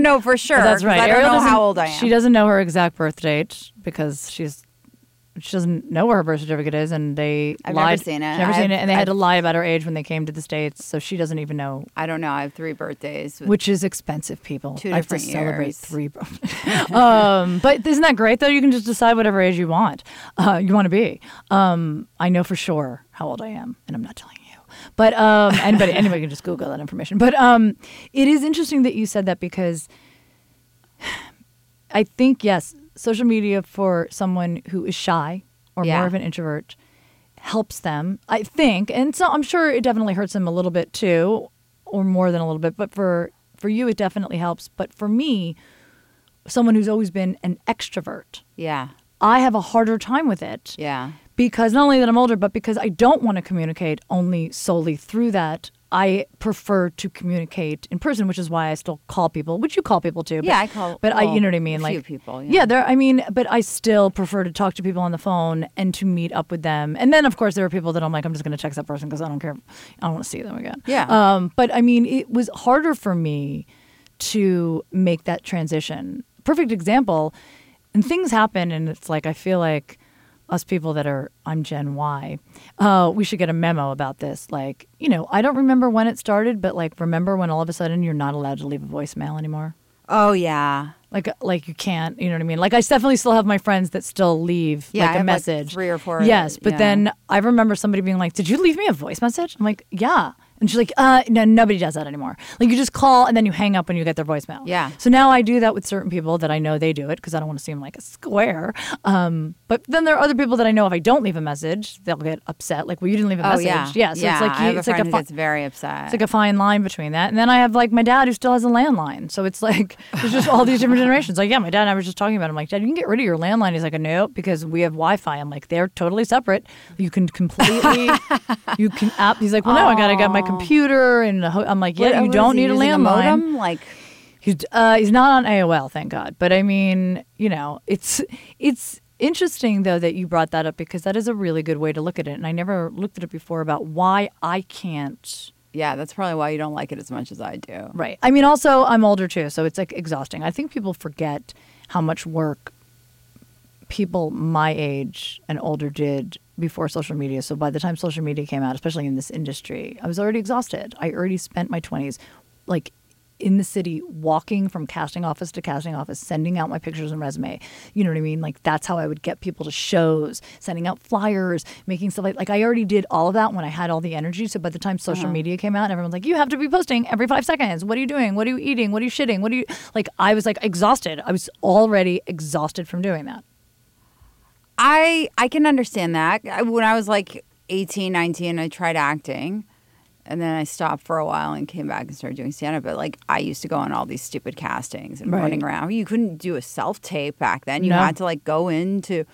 know for sure. That's right. I don't know how old I am. She doesn't know her exact birth date, because she doesn't know where her birth certificate is, and they lied. Never seen it. And they had to lie about her age when they came to the States, so she doesn't even know. I don't know. I have 3 birthdays. Which is expensive, people. 2 different years. I have to celebrate 3. But isn't that great, though? You can just decide whatever age you want. You want to be. I know for sure how old I am, and I'm not telling you. But anybody can just Google that information. But it is interesting that you said that, because I think, yes, social media for someone who is shy or more of an introvert helps them, I think. And so I'm sure it definitely hurts them a little bit too, or more than a little bit. But for you, it definitely helps. But for me, someone who's always been an extrovert, I have a harder time with it. Yeah. Because not only that I'm older, but because I don't want to communicate only solely through that. I prefer to communicate in person, which is why I still call people, which you call people too. But, I call but I, you know what I mean? A few people. Yeah. But I still prefer to talk to people on the phone and to meet up with them. And then, of course, there are people that I'm like, I'm just going to text that person because I don't care. I don't want to see them again. Yeah. But, I mean, it was harder for me to make that transition. Perfect example. And things happen, and it's like I feel like us people that are, I'm Gen Y, we should get a memo about this. I don't remember when it started, but remember when all of a sudden you're not allowed to leave a voicemail anymore? Oh, yeah. You can't, you know what I mean? I definitely still have my friends that still leave a message. 3 or 4. Yes, but then I remember somebody being like, did you leave me a voice message? I'm like, yeah. And she's like, no, nobody does that anymore. You just call and then you hang up when you get their voicemail. Yeah. So now I do that with certain people that I know they do it because I don't want to seem like a square. But then there are other people that I know if I don't leave a message, they'll get upset. Well, you didn't leave a message. Yeah. Yeah. So it's like, I have a friend who gets very upset. It's like a fine line between that. And then I have my dad who still has a landline. So it's like, there's just all these different generations. My dad and I were just talking about it. I'm like, Dad, you can get rid of your landline. He's like, nope, because we have Wi-Fi. I'm like, they're totally separate. You can completely, he's like, well, no, I got my computer, and I'm like, yeah, you don't need a landline. He's not on AOL, thank God. But I mean, it's interesting though that you brought that up because that is a really good way to look at it, and I never looked at it before about why I can't Yeah, that's probably why you don't like it as much as I do. Right. I mean, also, I'm older, too, so it's, like, exhausting. I think people forget how much work people my age and older did before social media. So by the time social media came out, especially in this industry, I was already exhausted. I already spent my 20s, like, in the city, walking from casting office to casting office, sending out my pictures and resume. You know what I mean? Like, that's how I would get people to shows, sending out flyers, making stuff like I already did all of that when I had all the energy. So by the time social media came out, and everyone's like, you have to be posting every 5 seconds. What are you doing? What are you eating? What are you shitting? What are you like? I was like exhausted. I was already exhausted from doing that. I can understand that. When I was like 18, 19, I tried acting. And then I stopped for a while and came back and started doing stand-up. But, like, I used to go on all these stupid castings and running around. You couldn't do a self-tape back then. You had to, like, go into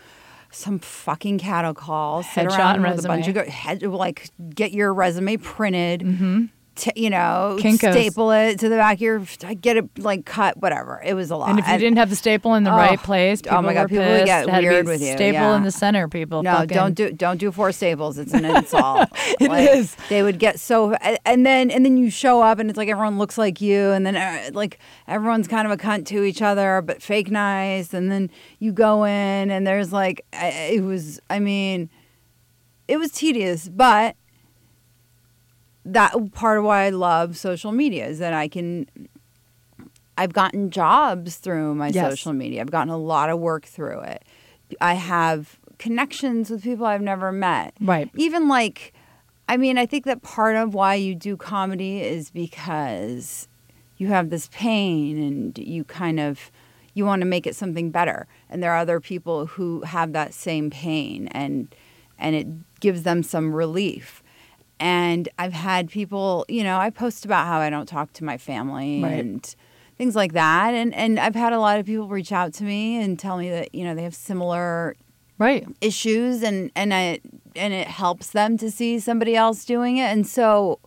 some fucking cattle call, sit around with a bunch of get your resume printed, you know, Kinkos. Staple it to the back of your – get it, like, cut, whatever. It was a lot. And if you didn't have the staple in the right place, people people would get weird with you. Staple in the center, people. No, don't do four staples. It's an insult. It is. They would get so – and then you show up and it's like everyone looks like you and then, like, everyone's kind of a cunt to each other but fake nice. And then you go in and there's, like – it was tedious, but – that part of why I love social media is that I've gotten jobs through my social media. I've gotten a lot of work through it. I have connections with people I've never met. Right. Even like, I think that part of why you do comedy is because you have this pain and you kind of, you want to make it something better. And there are other people who have that same pain and it gives them some relief. And I've had people, I post about how I don't talk to my family and things like that. And I've had a lot of people reach out to me and tell me that, they have similar issues and it helps them to see somebody else doing it. And so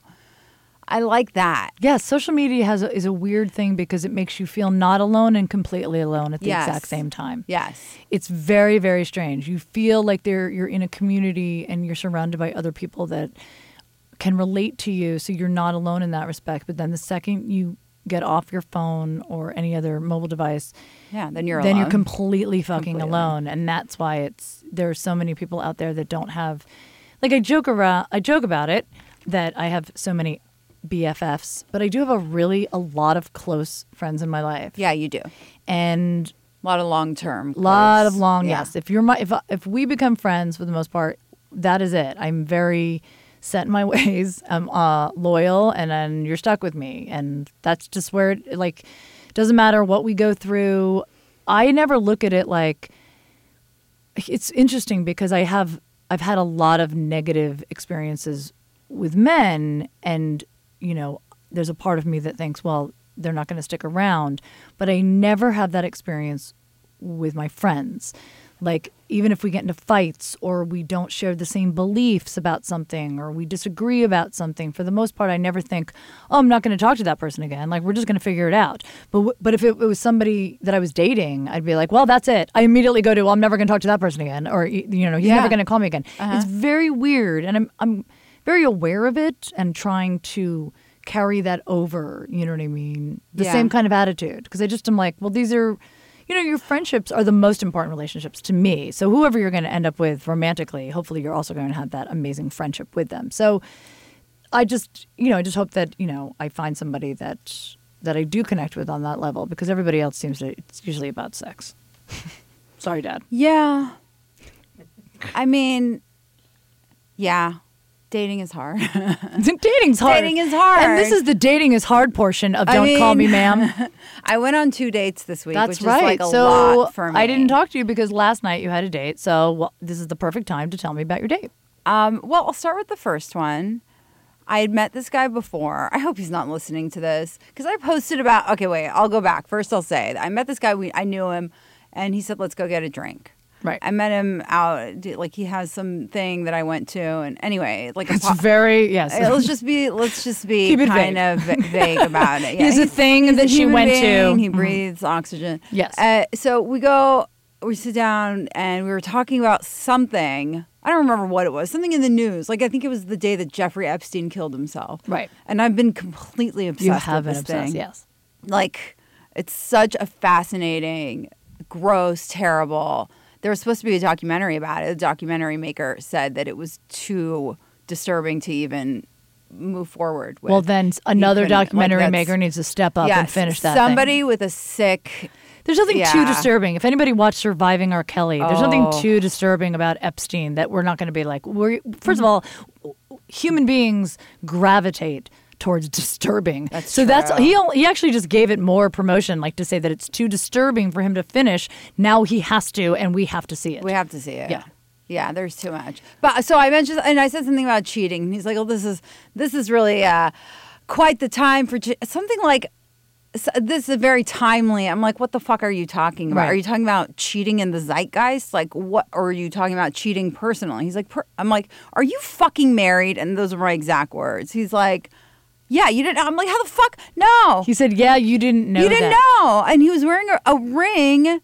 I like that. Yeah, social media is a weird thing because it makes you feel not alone and completely alone at the exact same time. Yes. It's very, very strange. You feel like you're in a community and you're surrounded by other people that can relate to you, so you're not alone in that respect. But then the second you get off your phone or any other mobile device, then you're completely fucking alone. And that's why there are so many people out there that don't have, like, I joke about it that I have so many BFFs, but I do have a lot of close friends in my life. Yeah, you do. And a lot of long-term. Yes. If we become friends for the most part, that is it. I'm very set in my ways. I'm loyal, and then you're stuck with me. And that's just where it, like, doesn't matter what we go through. I never look at it like, it's interesting because I've had a lot of negative experiences with men, and, there's a part of me that thinks, well, they're not going to stick around. But I never have that experience with my friends. Like, even if we get into fights or we don't share the same beliefs about something or we disagree about something, for the most part, I never think, oh, I'm not going to talk to that person again. Like, we're just going to figure it out. But if it was somebody that I was dating, I'd be like, well, that's it. I immediately go to, well, I'm never going to talk to that person again. Or, he's never going to call me again. Uh-huh. It's very weird. And I'm very aware of it and trying to carry that over. You know what I mean? The same kind of attitude. Because I just am like, well, these are... your friendships are the most important relationships to me. So whoever you're going to end up with romantically, hopefully you're also going to have that amazing friendship with them. So I just, I just hope that, I find somebody that I do connect with on that level, because everybody else it's usually about sex. Sorry, Dad. Yeah. Yeah. Dating is hard. And this is the dating is hard portion of don't call me ma'am. I went on 2 dates this week, which is like a lot for me. I didn't talk to you because last night you had a date. So this is the perfect time to tell me about your date. Well, I'll start with the first one. I had met this guy before. I hope he's not listening to this because I posted about – okay, wait. I'll go back. First, I'll say I met this guy. I knew him and he said, let's go get a drink. Right. I met him out, like he has some thing that I went to, and anyway, like it's very let's just be kind of vague about it. Yeah. He's a thing that she went to. He breathes oxygen. Yes. So we sit down, and we were talking about something. I don't remember what it was. Something in the news. Like, I think it was the day that Jeffrey Epstein killed himself. Right. And I've been completely obsessed with this thing. Yes. Like, it's such a fascinating, gross, terrible. There was supposed to be a documentary about it. The documentary maker said that it was too disturbing to even move forward with. Well, then another documentary maker needs to step up and finish that somebody thing. With a sick... There's nothing too disturbing. If anybody watched Surviving R. Kelly, there's nothing too disturbing about Epstein that we're not going to be like, first of all, human beings gravitate towards disturbing. That's so true. He actually just gave it more promotion, like to say that it's too disturbing for him to finish. Now he has to, and we have to see it. We have to see it. Yeah. Yeah, there's too much. But so I mentioned, and I said something about cheating. And he's like, oh, this is really quite the time for something like, so this is very timely. I'm like, what the fuck are you talking about? Right. Are you talking about cheating in the zeitgeist? Like, what? Or are you talking about cheating personally? He's like, I'm like, are you fucking married? And those are my exact words. He's like, yeah, you didn't. I'm like, how the fuck? No. He said, yeah, you didn't know. You didn't know. And he was wearing a ring,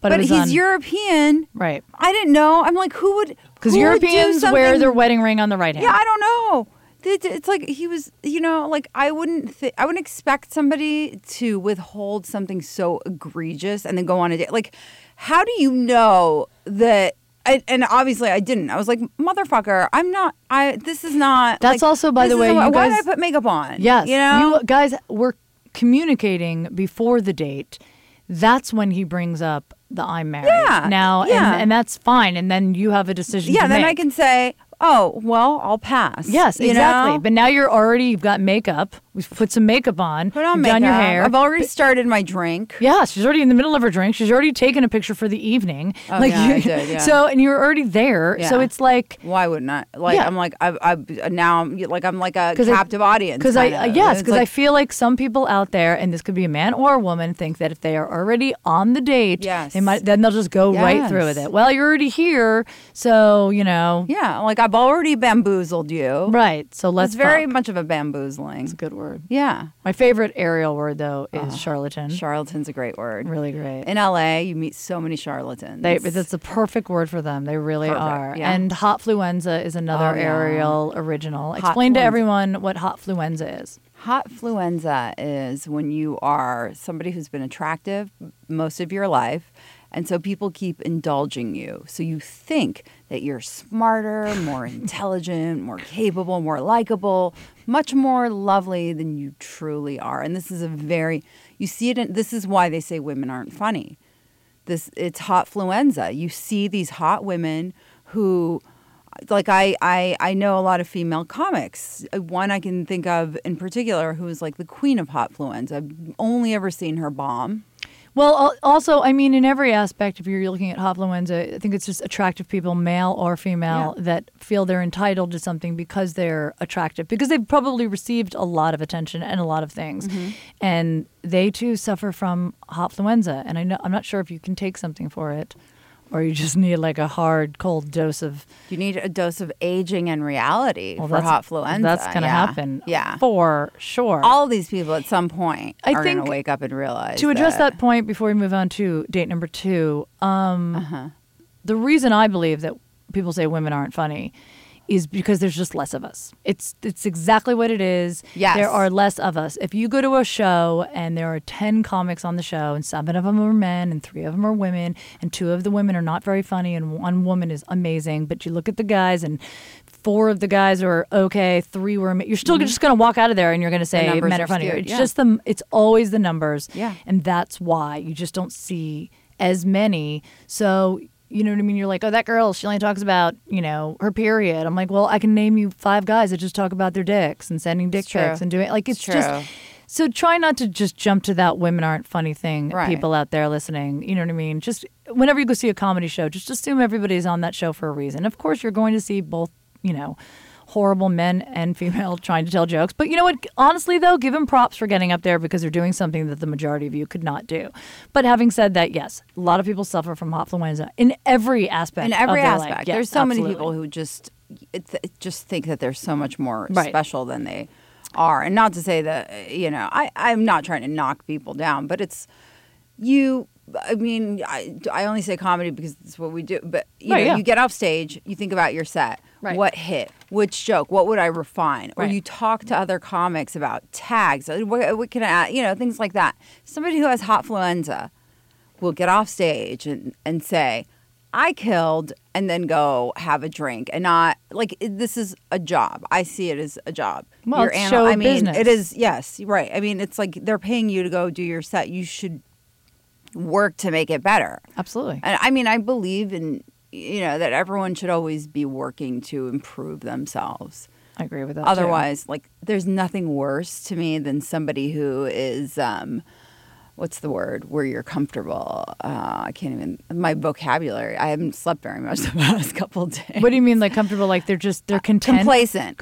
but he's European. Right. I didn't know. I'm like, who would? Because Europeans wear their wedding ring on the right hand. Yeah, I don't know. It's like he was, you know, like I wouldn't expect somebody to withhold something so egregious and then go on a date. Like, how do you know that? And obviously, I didn't. I was like, motherfucker, I'm not. This is not. That's like, also, by the way, you guys, why did I put makeup on? Yes, you know, you guys were communicating before the date. That's when he brings up the I'm married now, and that's fine. And then you have a decision. Yeah, to then make. I can say, oh, well, I'll pass. Yes, exactly. Know? But now you've got makeup. We've put some makeup on. Put on makeup. Done your hair. I've already started my drink. Yeah, she's already in the middle of her drink. She's already taken a picture for the evening. Oh, like, yeah, I did, yeah. So, and you're already there. Yeah. So it's like, why wouldn't I? Like, yeah. I'm like, I'm like a captive audience. Because I feel like some people out there, and this could be a man or a woman, think that if they are already on the date, then they'll just go right through with it. Well, you're already here, so you know. Yeah, like I've already bamboozled you. Right. So let's. It's very much of a bamboozling. It's a good word. Yeah. My favorite Ariel word though is charlatan. Charlatan's a great word. Really great. In LA, you meet so many charlatans. That's the perfect word for them. They really are. Yeah. And hotfluenza is another Ariel original. Explain to everyone what hotfluenza is. Hotfluenza is when you are somebody who's been attractive most of your life. And so people keep indulging you. So you think that you're smarter, more intelligent, more capable, more likable, much more lovely than you truly are. And this is you see it in, this is why they say women aren't funny. It's hotfluenza. You see these hot women who, like I know a lot of female comics. One I can think of in particular who is like the queen of hotfluenza. I've only ever seen her bomb. Well, also, I mean, in every aspect, if you're looking at hotfluenza, I think it's just attractive people, male or female, that feel they're entitled to something because they're attractive, because they've probably received a lot of attention and a lot of things. Mm-hmm. And they, too, suffer from hotfluenza. And I'm not sure if you can take something for it or you just need like a hard, cold dose of... You need a dose of aging and reality for hotfluenza. That's going to happen for sure. All these people at some point are going to wake up and realize to address that point before we move on to date number 2, the reason I believe that people say women aren't funny is because there's just less of us. It's exactly what it is. Yes. There are less of us. If you go to a show and there are 10 comics on the show and 7 of them are men and 3 of them are women and 2 of the women are not very funny and 1 woman is amazing, but you look at the guys and 4 of the guys are okay, 3 were you're still just going to walk out of there and you're going to say men are funny. It's just it's always the numbers. Yeah. And that's why you just don't see as many. So you know what I mean? You're like, oh, that girl, she only talks about, you know, her period. I'm like, well, I can name you 5 guys that just talk about their dicks and sending dick pics and doing like it's just. So try not to just jump to that women aren't funny thing, people out there listening. You know what I mean? Just whenever you go see a comedy show, just assume everybody's on that show for a reason. Of course, you're going to see both, you know, horrible men and female trying to tell jokes. But you know what? Honestly, though, give them props for getting up there because they're doing something that the majority of you could not do. But having said that, yes, a lot of people suffer from hotfluenza in every aspect. In every aspect. Yes, there's so many people who just think that they're so much more special than they are. And not to say that, you know, I'm not trying to knock people down, but it's you I mean, I only say comedy because it's what we do. But, you know, you get off stage, you think about your set. Right. What hit? Which joke? What would I refine? Right. Or you talk to other comics about tags. What can I add? You know, things like that. Somebody who has hotfluenza will get off stage and say, I killed, and then go have a drink. And not, like, this is a job. I see it as a job. Well, it's show business. It is, yes, right. I mean, it's like they're paying you to go do your set. You should work to make it better. Absolutely. And I mean, I believe in, you know, that everyone should always be working to improve themselves. I agree with that. Otherwise, like, there's nothing worse to me than somebody who is, what's the word, where you're comfortable. I can't even, my vocabulary, I haven't slept very much the last couple of days. What do you mean, like, comfortable? Like, they're just, they're content? Complacent.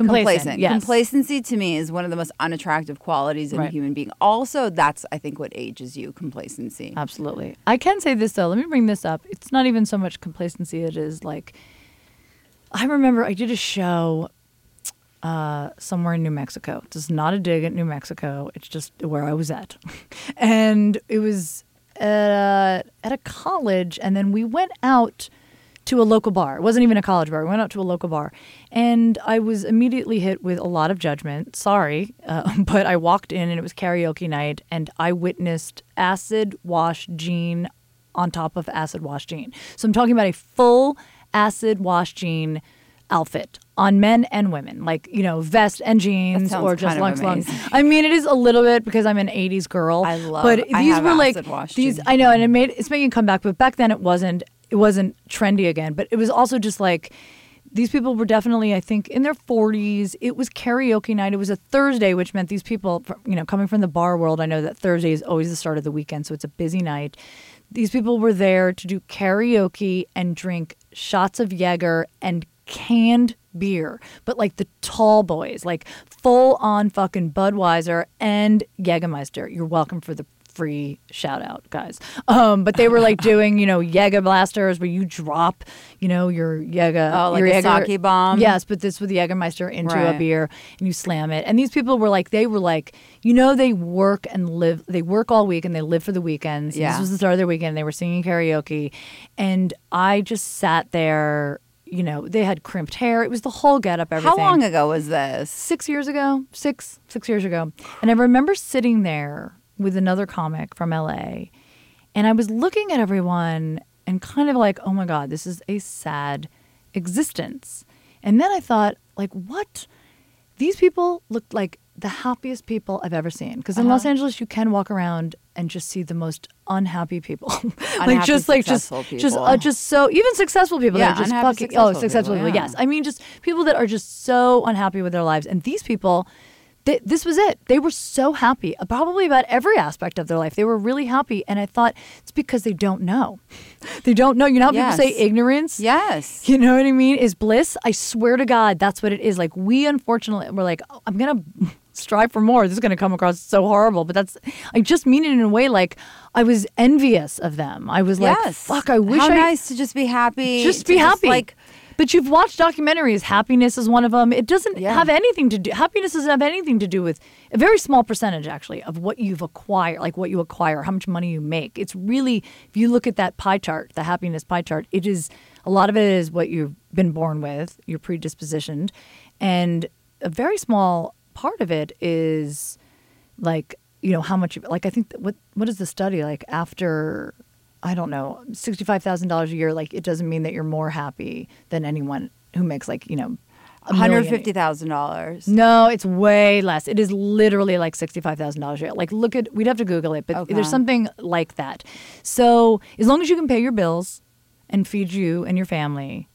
Yes. Complacency to me is one of the most unattractive qualities in a human being. Also, that's, I think, what ages you, complacency. Absolutely. I can say this, though. Let me bring this up. It's not even so much complacency. It is, like, I remember I did a show somewhere in New Mexico. It's not a dig at New Mexico. It's just where I was at. And it was at a college, and then we went out to a local bar. It wasn't even a college bar. We went out to a local bar. And I was immediately hit with a lot of judgment. Sorry. But I walked in, and it was karaoke night, and I witnessed acid wash Jean on top of acid wash Jean. So I'm talking about a full acid wash Jean outfit on men and women, like, you know, vest and jeans or just long. I mean, it is a little bit because I'm an 80s girl. I love it. But these were like these. I know, and it's making a comeback. But back then, it wasn't trendy again. But it was also just like, these people were definitely, I think, in their 40s. It was karaoke night. It was a Thursday, which meant these people, you know, coming from the bar world, I know that Thursday is always the start of the weekend, so it's a busy night. These people were there to do karaoke and drink shots of Jaeger and canned beer, but like the tall boys, like full on fucking Budweiser and Jägermeister. You're welcome for the free shout out, guys. But they were like doing, you know, Jäger blasters where you drop, you know, your Jäger, like a sake bomb. Yes, but this with Jägermeister into a beer and you slam it. And these people were like, they were like, you know, they work and live. They work all week and they live for the weekends. Yeah. This was the start of their weekend. They were singing karaoke, and I just sat there. You know, they had crimped hair. It was the whole getup, everything. How long ago was this? 6 years ago. Six years ago. And I remember sitting there with another comic from L.A., and I was looking at everyone and kind of like, oh, my God, this is a sad existence. And then I thought, like, what? These people looked like the happiest people I've ever seen. Because in Los Angeles, you can walk around and just see the most unhappy people. Even successful people that are just fucking successful people. Yes. I mean, just people that are just so unhappy with their lives. And these people, this was it. They were so happy, probably about every aspect of their life. They were really happy. And I thought, it's because they don't know. They don't know. You know how people say ignorance? Yes. You know what I mean? Is bliss. I swear to God, that's what it is. Like, we unfortunately, we're like, oh, I'm going to strive for more. This is going to come across so horrible, but that's, I just mean it in a way like I was envious of them. I was like, fuck, I wish nice to just be happy. Just be happy. But you've watched documentaries. Happiness is one of them. It doesn't have anything to do. Happiness doesn't have anything to do with a very small percentage, actually, of what you've acquired, like what you acquire, how much money you make. It's really, if you look at that pie chart, the happiness pie chart, it is, a lot of it is what you've been born with, you're predispositioned, and a very small part of it is like, you know, how much, like, I think what is the study, like, after, I don't know, $65,000 a year, like, it doesn't mean that you're more happy than anyone who makes, like, you know, $150,000. No, it's way less. It is literally like $65,000 a year. Like, look at, we'd have to Google it, but there's something like that. So as long as you can pay your bills and feed you and your family,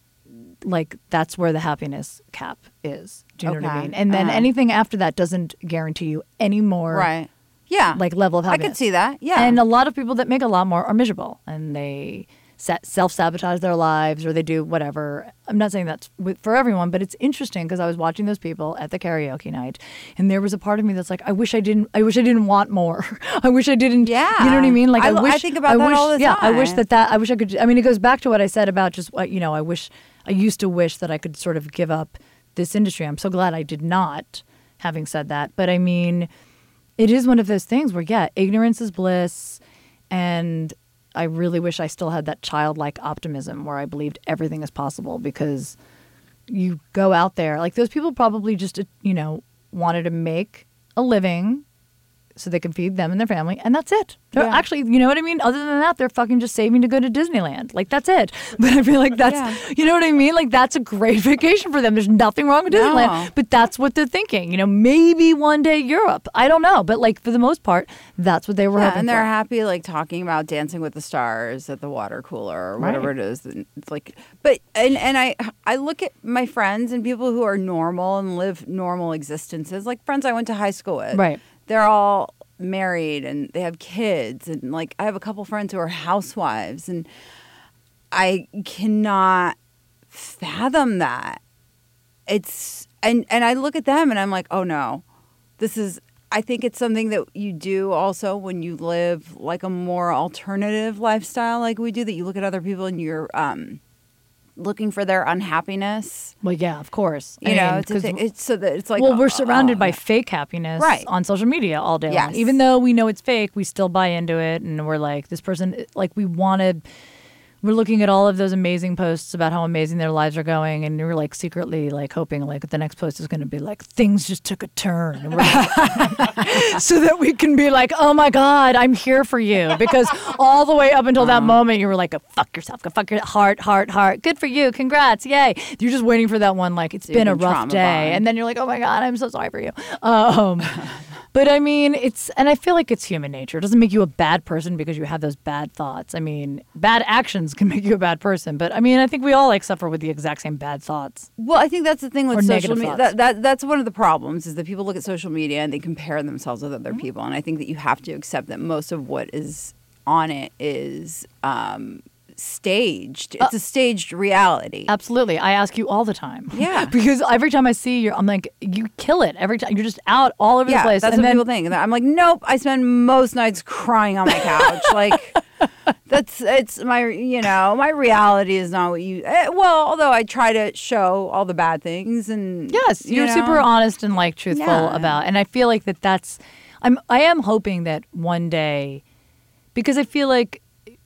like, that's where the happiness cap is. Do you know what I mean? And then anything after that doesn't guarantee you any more like level of happiness. I could see that. Yeah. And a lot of people that make a lot more are miserable, and they self-sabotage their lives, or they do whatever. I'm not saying that's for everyone, but it's interesting because I was watching those people at the karaoke night, and there was a part of me that's like, I wish I didn't want more. I wish I didn't. Yeah. You know what I mean? Like, I think about that all the time. I wish I could. I mean, it goes back to what I said about just, you know, I used to wish that I could sort of give up this industry. I'm so glad I did not, having said that. But I mean, it is one of those things where, ignorance is bliss. And I really wish I still had that childlike optimism where I believed everything is possible, because you go out there, like those people probably just, you know, wanted to make a living so they can feed them and their family, and that's it. Yeah. Actually, you know what I mean? Other than that, they're fucking just saving to go to Disneyland. Like, that's it. But I feel like that's, you know what I mean? Like, that's a great vacation for them. There's nothing wrong with Disneyland, but that's what they're thinking. You know, maybe one day Europe. I don't know. But, like, for the most part, that's what they were hoping for. And they're happy, like, talking about Dancing with the Stars at the water cooler or whatever it is. It's like, but, and I look at my friends and people who are normal and live normal existences, like friends I went to high school with. Right. They're all married and they have kids, and like I have a couple friends who are housewives, and I cannot fathom that. It's and I look at them and I'm like, oh no, this is. I think it's something that you do also when you live like a more alternative lifestyle, like we do. That you look at other people and you're looking for their unhappiness. Well, yeah, of course. You know, it's so that it's like, well, we're surrounded by fake happiness on social media all day long. Even though we know it's fake, we still buy into it, and we're like, this person, like we're looking at all of those amazing posts about how amazing their lives are going, and we're like secretly like hoping like the next post is going to be like, things just took a turn. And we're like, so that we can be like, oh my God, I'm here for you. Because all the way up until that moment, you were like, go fuck yourself, go fuck your heart. Good for you. Congrats. Yay. You're just waiting for that one. Like, it's been a rough day. And then you're like, oh my God, I'm so sorry for you. But I mean, and I feel like it's human nature. It doesn't make you a bad person because you have those bad thoughts. I mean, bad actions can make you a bad person, but I mean, I think we all like suffer with the exact same bad thoughts. Well, I think that's the thing with social media. That's one of the problems, is that people look at social media and they compare themselves with other people, and I think that you have to accept that most of what is on it is staged. It's a staged reality. Absolutely. I ask you all the time. Yeah. Because every time I see you, I'm like, you kill it every time. You're just out all over the place. That's what people think. And I'm like, nope. I spend most nights crying on my couch. Like, it's my, you know, my reality is not what you, well, although I try to show all the bad things, and yes, you're super honest and like truthful about, and I feel like that's, I am hoping that one day, because I feel like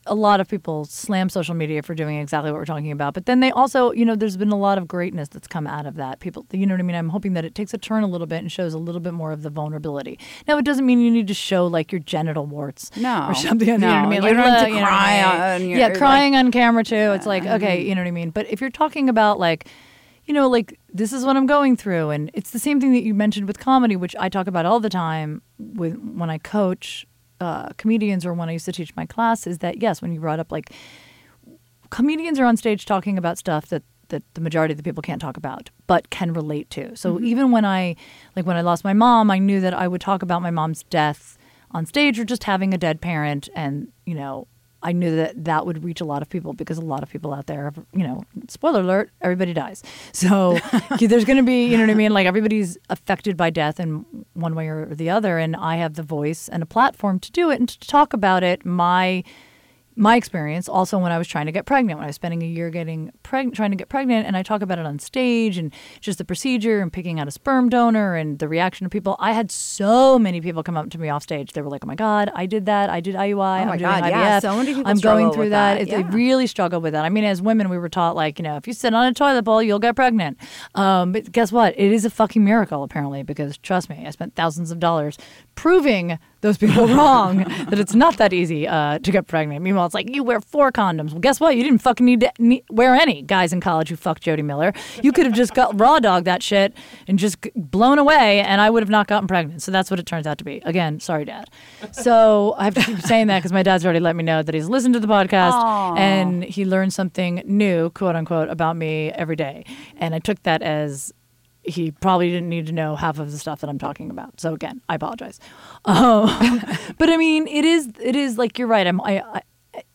a lot of people slam social media for doing exactly what we're talking about. But then they also, you know, there's been a lot of greatness that's come out of that. People, you know what I mean? I'm hoping that it takes a turn a little bit and shows a little bit more of the vulnerability. Now, it doesn't mean you need to show, like, your genital warts or something. You know what I mean? Like, you don't have to cry on your... Yeah, crying on camera, too. Yeah. It's like, okay, you know what I mean? But if you're talking about, like... You know, like, this is what I'm going through. And it's the same thing that you mentioned with comedy, which I talk about all the time when I coach comedians, or when I used to teach my class, is that, yes, when you brought up, like, comedians are on stage talking about stuff that the majority of the people can't talk about but can relate to. So even when I lost my mom, I knew that I would talk about my mom's death on stage, or just having a dead parent, and, you know, I knew that would reach a lot of people, because a lot of people out there, have, you know, spoiler alert, everybody dies. So there's going to be, you know what I mean? Like, everybody's affected by death in one way or the other. And I have the voice and a platform to do it and to talk about it. My experience also when I was trying to get pregnant, when I was spending a year trying to get pregnant, and I talk about it on stage, and just the procedure and picking out a sperm donor and the reaction of people. I had so many people come up to me off stage. They were like, oh my God, I did that. I did IUI. Oh I'm doing IVF. Yeah. So many people I'm going through that. They really struggle with that. I mean, as women, we were taught, like, you know, if you sit on a toilet bowl, you'll get pregnant. But guess what? It is a fucking miracle, apparently, because trust me, I spent thousands of dollars proving those people wrong, that it's not that easy to get pregnant. Meanwhile, it's like, you wear 4 condoms. Well, guess what? You didn't fucking need to wear any, guys in college who fucked Jody Miller. You could have just got raw dog that shit and just blown away, and I would have not gotten pregnant. So that's what it turns out to be. Again, sorry, Dad. So I have to keep saying that because my dad's already let me know that he's listened to the podcast. Aww. And he learned something new, quote unquote, about me every day. And I took that as... He probably didn't need to know half of the stuff that I'm talking about. So again, I apologize. But I mean, it is like, you're right.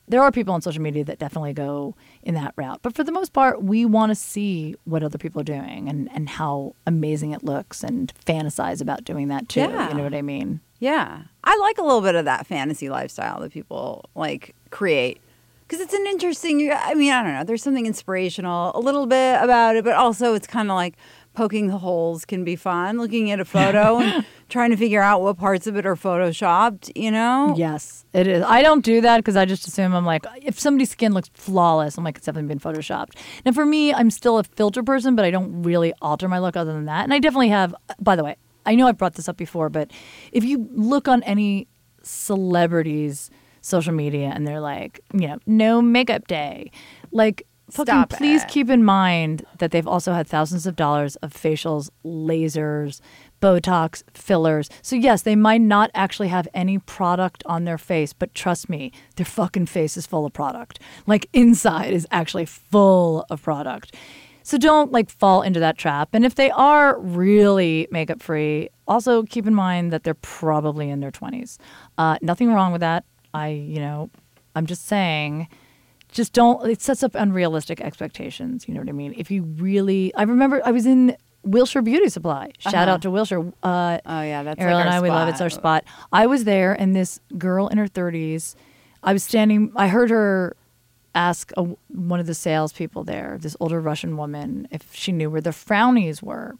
There are people on social media that definitely go in that route. But for the most part, we want to see what other people are doing and how amazing it looks, and fantasize about doing that too. Yeah. You know what I mean? Yeah. I like a little bit of that fantasy lifestyle that people like create. Because it's an interesting, I mean, I don't know. There's something inspirational a little bit about it, but also it's kind of like, poking the holes can be fun. Looking at a photo and trying to figure out what parts of it are photoshopped, you know? Yes, it is. I don't do that because I just assume, I'm like, if somebody's skin looks flawless, I'm like, it's definitely been photoshopped. Now, for me, I'm still a filter person, but I don't really alter my look other than that. And I definitely have, by the way, I know I've brought this up before, but if you look on any celebrities' social media and they're like, you know, no makeup day, like, fucking please keep in mind that they've also had thousands of dollars of facials, lasers, Botox, fillers. So yes, they might not actually have any product on their face, but trust me, their fucking face is full of product. Like, inside is actually full of product. So don't, like, fall into that trap. And if they are really makeup free, also keep in mind that they're probably in their 20s. Nothing wrong with that. I'm just saying, just don't, it sets up unrealistic expectations. You know what I mean? If you really, I remember I was in Wilshire Beauty Supply. Shout out to Wilshire. Oh, yeah, that's Ariel, like, and I, we love, it's our spot. I was there, and this girl in her 30s, I was standing, I heard her ask one of the salespeople there, this older Russian woman, if she knew where the frownies were.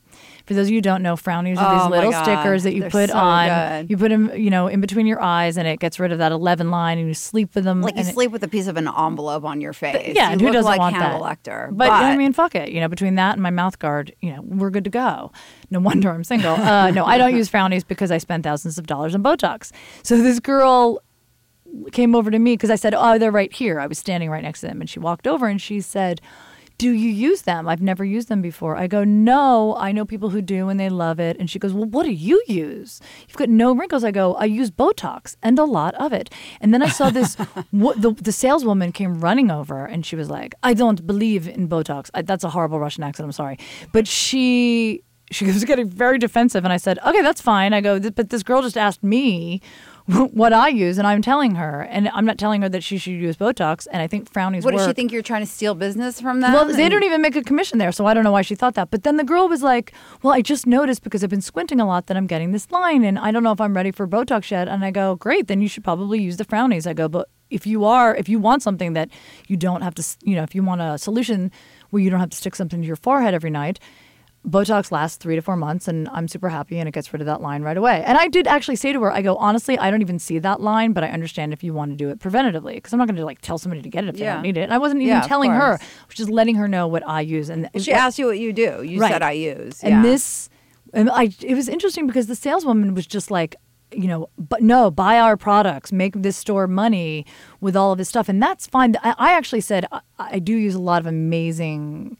For those of you who don't know, frownies are these little stickers that you put on. Good. You put them, in between your eyes, and it gets rid of that 11 line, and you sleep with them. Like, you sleep with a piece of an envelope on your face. Yeah, and who doesn't want that? But I mean, fuck it. Between that and my mouth guard, we're good to go. No wonder I'm single. No, I don't use frownies because I spend thousands of dollars on Botox. So this girl came over to me because I said, oh, they're right here. I was standing right next to them. And she walked over and she said, do you use them? I've never used them before. I go, no, I know people who do and they love it. And she goes, well, what do you use? You've got no wrinkles. I go, I use Botox and a lot of it. And then I saw this, the saleswoman came running over and she was like, I don't believe in Botox. That's a horrible Russian accent. I'm sorry. But she was getting very defensive. And I said, okay, that's fine. I go, but this girl just asked me what I use, and I'm telling her. And I'm not telling her that she should use Botox, and I think frownies work. What, does she think you're trying to steal business from them? Well, they don't even make a commission there, so I don't know why she thought that. But then the girl was like, well, I just noticed because I've been squinting a lot that I'm getting this line, and I don't know if I'm ready for Botox yet. And I go, great, then you should probably use the frownies. I go, but if you want something that you don't have to, if you want a solution where you don't have to stick something to your forehead every night, Botox lasts 3 to 4 months, and I'm super happy, and it gets rid of that line right away. And I did actually say to her, I go, honestly, I don't even see that line, but I understand if you want to do it preventatively, because I'm not going to, tell somebody to get it if they don't need it. And I wasn't even telling her. I was just letting her know what I use. And she asked you what you do. You said I use. Yeah. It was interesting because the saleswoman was just like, but no, buy our products, make this store money with all of this stuff. And that's fine. I actually said, I do use a lot of amazing,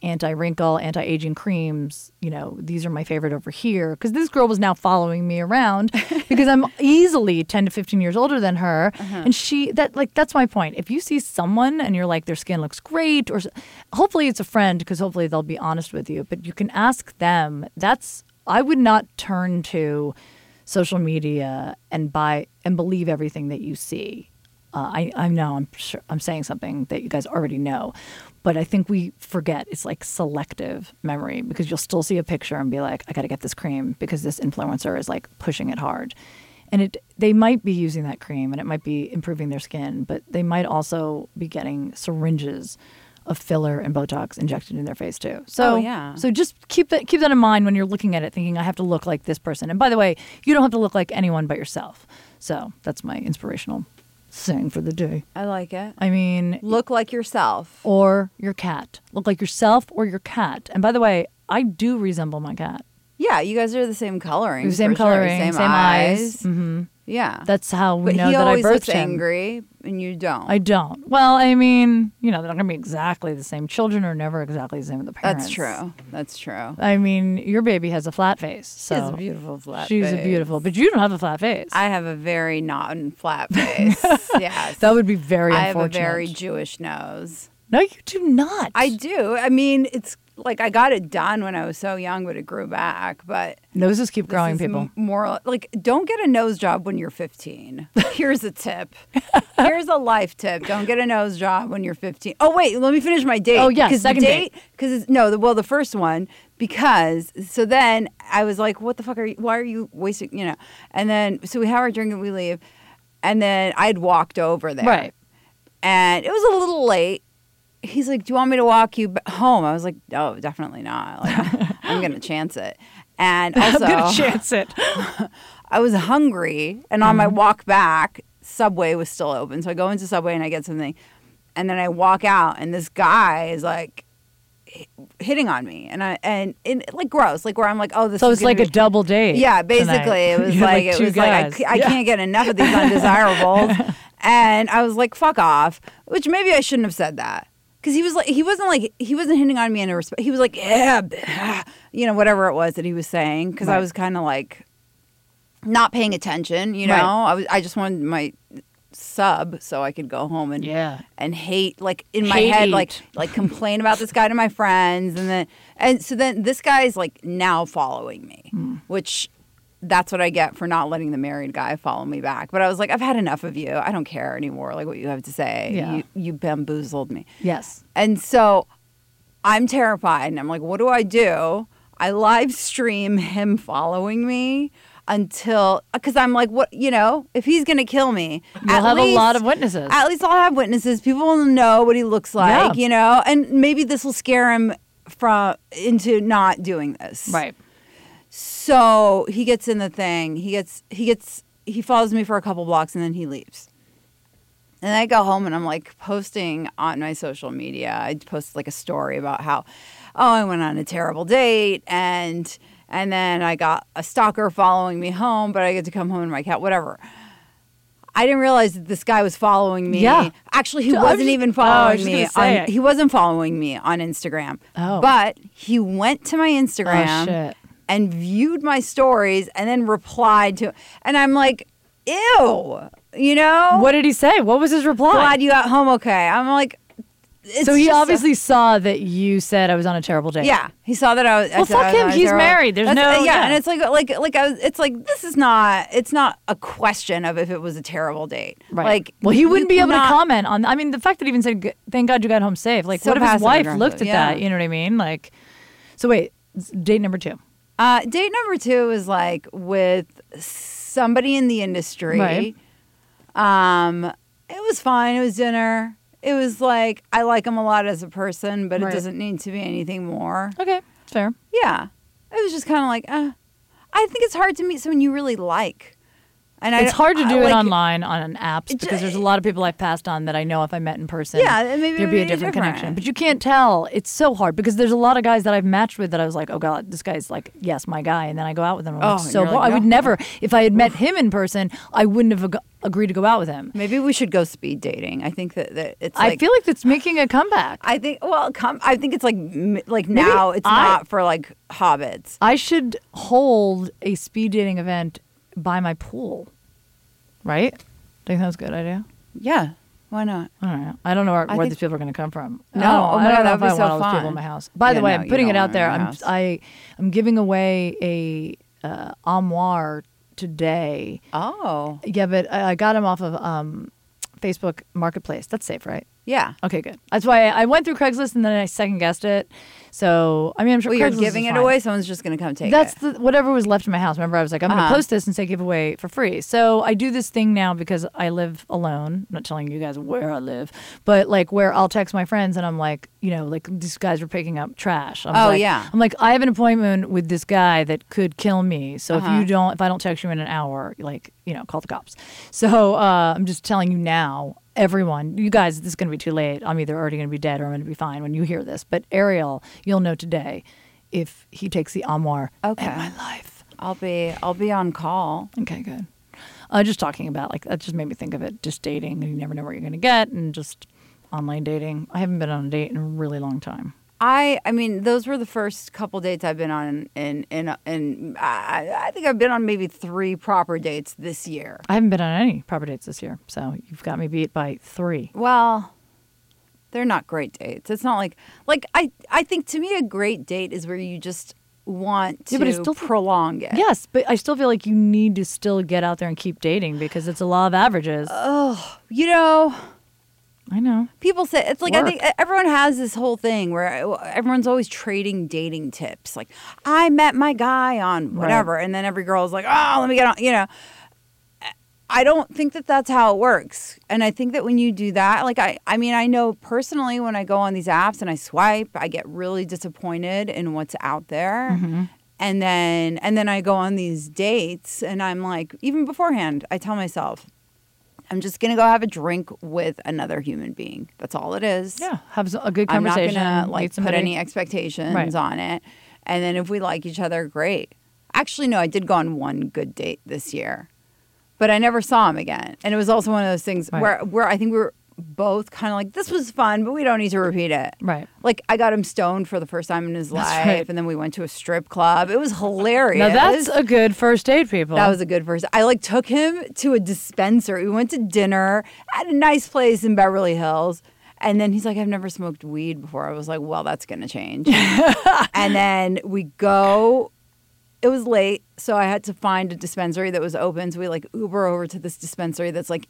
anti-wrinkle, anti-aging creams, these are my favorite over here. Because this girl was now following me around because I'm easily 10 to 15 years older than her. Uh-huh. And that's my point. If you see someone and you're like, their skin looks great, or hopefully it's a friend because hopefully they'll be honest with you, but you can ask them. I would not turn to social media and buy and believe everything that you see. I know I'm sure I'm saying something that you guys already know, but I think we forget it's like selective memory because you'll still see a picture and be like, I got to get this cream because this influencer is like pushing it hard. And they might be using that cream and it might be improving their skin, but they might also be getting syringes of filler and Botox injected in their face too. So, so just keep that in mind when you're looking at it, thinking I have to look like this person. And by the way, you don't have to look like anyone but yourself. So that's my inspirational saying for the day. I like it. I mean, look like yourself or your cat. Look like yourself or your cat. And by the way, I do resemble my cat. Yeah, you guys are the same coloring. Same eyes. Mm-hmm. Yeah, that's how we know that I birthed him. But he always looks angry, and you don't. I don't. Well, I mean, they're not going to be exactly the same. Children are never exactly the same with the parents. That's true. I mean, your baby has a flat face. So she has a beautiful flat face. But you don't have a flat face. I have a very non-flat face. Yes. That would be very unfortunate. I have a very Jewish nose. No, you do not. I do. I mean, it's like I got it done when I was so young, but it grew back. But noses keep growing, people. More like, don't get a nose job when you're 15. Here's a tip. Here's a life tip. Don't get a nose job when you're 15. Oh wait, let me finish my date. Oh yeah, second date. Because the first one. Because so then I was like, what the fuck are you? Why are you wasting? And then so we have our drink and we leave. And then I'd walked over there. Right. And it was a little late. he's like, do you want me to walk you home? I was like, oh, definitely not. Like, I'm going to chance it. And also, I'm going to chance it. I was hungry, and on my walk back, Subway was still open. So I go into Subway, and I get something. And then I walk out, and this guy is, like, hitting on me. And like, gross. Like, where I'm like, oh, this so is like a double date. Yeah, basically. Tonight. It was like, it was guys. Like, I can't get enough of these undesirables. And I was like, fuck off. Which maybe I shouldn't have said that. Because he was like, he wasn't hitting on me in a respect. He was like, yeah, you know, whatever it was that he was saying. Because I was kind of like not paying attention, you know. Right. I just wanted my sub so I could go home and hate, like in my head, like complain about this guy to my friends. And so then this guy's like now following me, which that's what I get for not letting the married guy follow me back. But I was like, I've had enough of you. I don't care anymore, like, what you have to say. Yeah. You bamboozled me. Yes. And so I'm terrified. And I'm like, what do? I live stream him following me until – because I'm like, what – you know, if he's going to kill me, I'll have a lot of witnesses. At least I'll have witnesses. People will know what he looks like, you know. And maybe this will scare him into not doing this. Right. So he gets in the thing. He follows me for a couple blocks and then he leaves. And I go home and I'm like posting on my social media. I post like a story about how, oh, I went on a terrible date and then I got a stalker following me home, but I get to come home in my cat, whatever. I didn't realize that this guy was following me. Yeah. Actually, he wasn't even following me. He wasn't following me on Instagram. Oh. But he went to my Instagram. Oh, shit. And viewed my stories and then replied to it. And I'm like, ew, you know? What did he say? What was his reply? Glad you got home okay. I'm like, it's so he obviously saw that you said I was on a terrible date. Yeah, he saw that I was. Well, fuck him. He's married. There's no. Yeah, and it's like I was. It's like this is not. It's not a question of if it was a terrible date. Right. Like, well, he wouldn't be able to comment on. I mean, the fact that he even said, "Thank God you got home safe." Like, what if his wife looked at that? You know what I mean? Like, so wait, date number two. Date number two is like with somebody in the industry. Right. It was fine. It was dinner. It was like, I like him a lot as a person, but it doesn't need to be anything more. Okay. Fair. Yeah. It was just kind of like, I think it's hard to meet someone you really like. And it's hard to do it online on an app because there's a lot of people I've passed on that I know if I met in person, maybe there'd be a different connection. But you can't tell. It's so hard because there's a lot of guys that I've matched with that I was like, oh, God, this guy's like, yes, my guy. And then I go out with him. I'm so bored. I would never, if I had met him in person, I wouldn't have agreed to go out with him. Maybe we should go speed dating. I think that it's like, I feel like that's making a comeback. I think, well, I think it's like now it's not for like hobbits. I should hold a speed dating event by my pool, right? Think that's a good idea? Yeah, why not? All right. I don't know where these people are going to come from. No, oh my God, that would be so fun. People in my house. By the way, I'm putting it out there. I'm giving away a armoire today. Oh, yeah, but I got him off of Facebook marketplace. That's safe, right? Yeah. Okay, good. That's why I went through Craigslist and then I second guessed it. So, I mean, I'm sure Craigslist you're giving it away. Someone's just going to come take it. That's whatever was left in my house. Remember, I was like, I'm going to post this and say give away for free. So I do this thing now because I live alone. I'm not telling you guys where I live, but like where I'll text my friends and I'm like, you know, like these guys were picking up trash. I'm like, I have an appointment with this guy that could kill me. So if I don't text you in an hour, like, you know, call the cops. So I'm just telling you now. Everyone, you guys, this is going to be too late. I'm either already going to be dead or I'm going to be fine when you hear this. But Ariel, you'll know today if he takes the armoire in my life. I'll be on call. Okay, good. Just talking about, like, that just made me think of it. Just dating. You never know what you're going to get and just online dating. I haven't been on a date in a really long time. I mean, those were the first couple dates I've been on, and I think I've been on maybe 3 proper dates this year. I haven't been on any proper dates this year, so you've got me beat by 3. Well, they're not great dates. It's not like I think to me a great date is where you just want to prolong it. Yes, but I still feel like you need to still get out there and keep dating because it's a law of averages. Oh, you know. I know. People say it's like work. I think everyone has this whole thing where everyone's always trading dating tips. Like, I met my guy on whatever, and then every girl's like, "Oh, let me get on." You know, I don't think that that's how it works. And I think that when you do that, like, I mean, I know personally when I go on these apps and I swipe, I get really disappointed in what's out there. Mm-hmm. And then I go on these dates and I'm like, even beforehand, I tell myself, I'm just going to go have a drink with another human being. That's all it is. Yeah. Have a good conversation. I'm not going to like put any expectations on it. And then if we like each other, great. Actually, no, I did go on one good date this year. But I never saw him again. And it was also one of those things where I think we were both kind of like, this was fun, but we don't need to repeat it. Right. Like, I got him stoned for the first time in his life. Right. And then we went to a strip club. It was hilarious. Now, that's a good first date, people. That was a good first. I, like, took him to a dispenser. We went to dinner at a nice place in Beverly Hills. And then he's like, I've never smoked weed before. I was like, well, that's going to change. And then we go... It was late, so I had to find a dispensary that was open. So we, like, Uber over to this dispensary that's, like,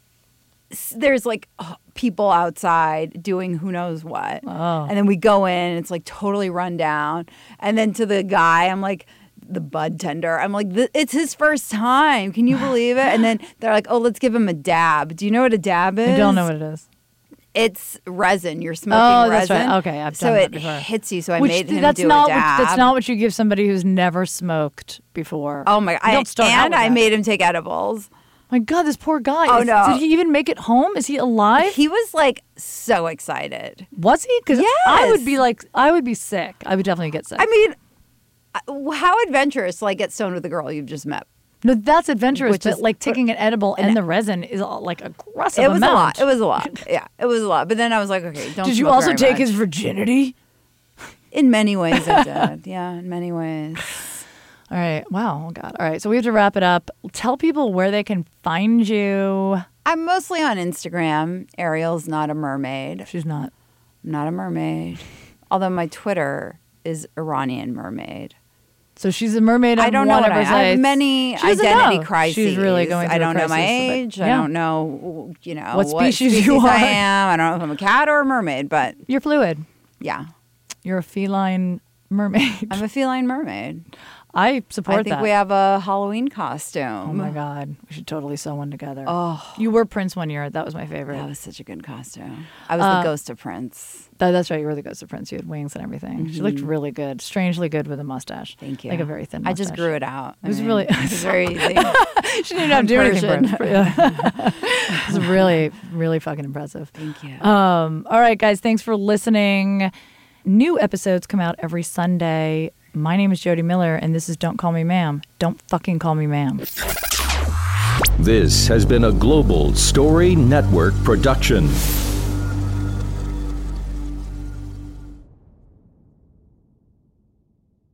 there's, like, people outside doing who knows what. Oh. And then we go in, and it's, like, totally run down. And then to the guy, I'm like, the bud tender, I'm like, it's his first time. Can you believe it? And then they're like, oh, let's give him a dab. Do you know what a dab is? I don't know what it is. It's resin. You're smoking resin. That's right. Okay, I've done that before. So it hits you. So I made him do a dab. That's not what you give somebody who's never smoked before. Oh my god! And I made him take edibles. My god, this poor guy. Oh no! Did he even make it home? Is he alive? He was like so excited. Was he? Because I would be like, I would be sick. I would definitely get sick. I mean, how adventurous! Like, get stoned with a girl you've just met. No, that's adventurous, but like taking an edible and the resin is like aggressive. It was a lot. Yeah, it was a lot. But then I was like, okay, don't smoke very much. Did you also take his virginity? In many ways I did. Yeah, in many ways. All right. Wow. Oh, God. All right. So we have to wrap it up. Tell people where they can find you. I'm mostly on Instagram. Ariel's not a mermaid. She's not. I'm not a mermaid. Although my Twitter is Iranian mermaid. So she's a mermaid. I don't know. I have many identity crises. She's really going through. I don't know my age. Yeah. I don't know, what species you are. I am. I don't know if I'm a cat or a mermaid, but you're fluid. Yeah, you're a feline mermaid. I'm a feline mermaid. I support that. I think we have a Halloween costume. Oh my god, we should totally sew one together. Oh, you were Prince one year. That was my favorite. That was such a good costume. I was the ghost of Prince. That's right. You were the ghost of Prince. You had wings and everything. Mm-hmm. She looked really good, strangely good with a mustache. Thank you. Like a very thin mustache. I just grew it out. It was very easy. She didn't have to do anything for it. It was really, really fucking impressive. Thank you. All right, guys. Thanks for listening. New episodes come out every Sunday. My name is Jody Miller, and this is Don't Call Me Ma'am. Don't fucking call me ma'am. This has been a Global Story Network production.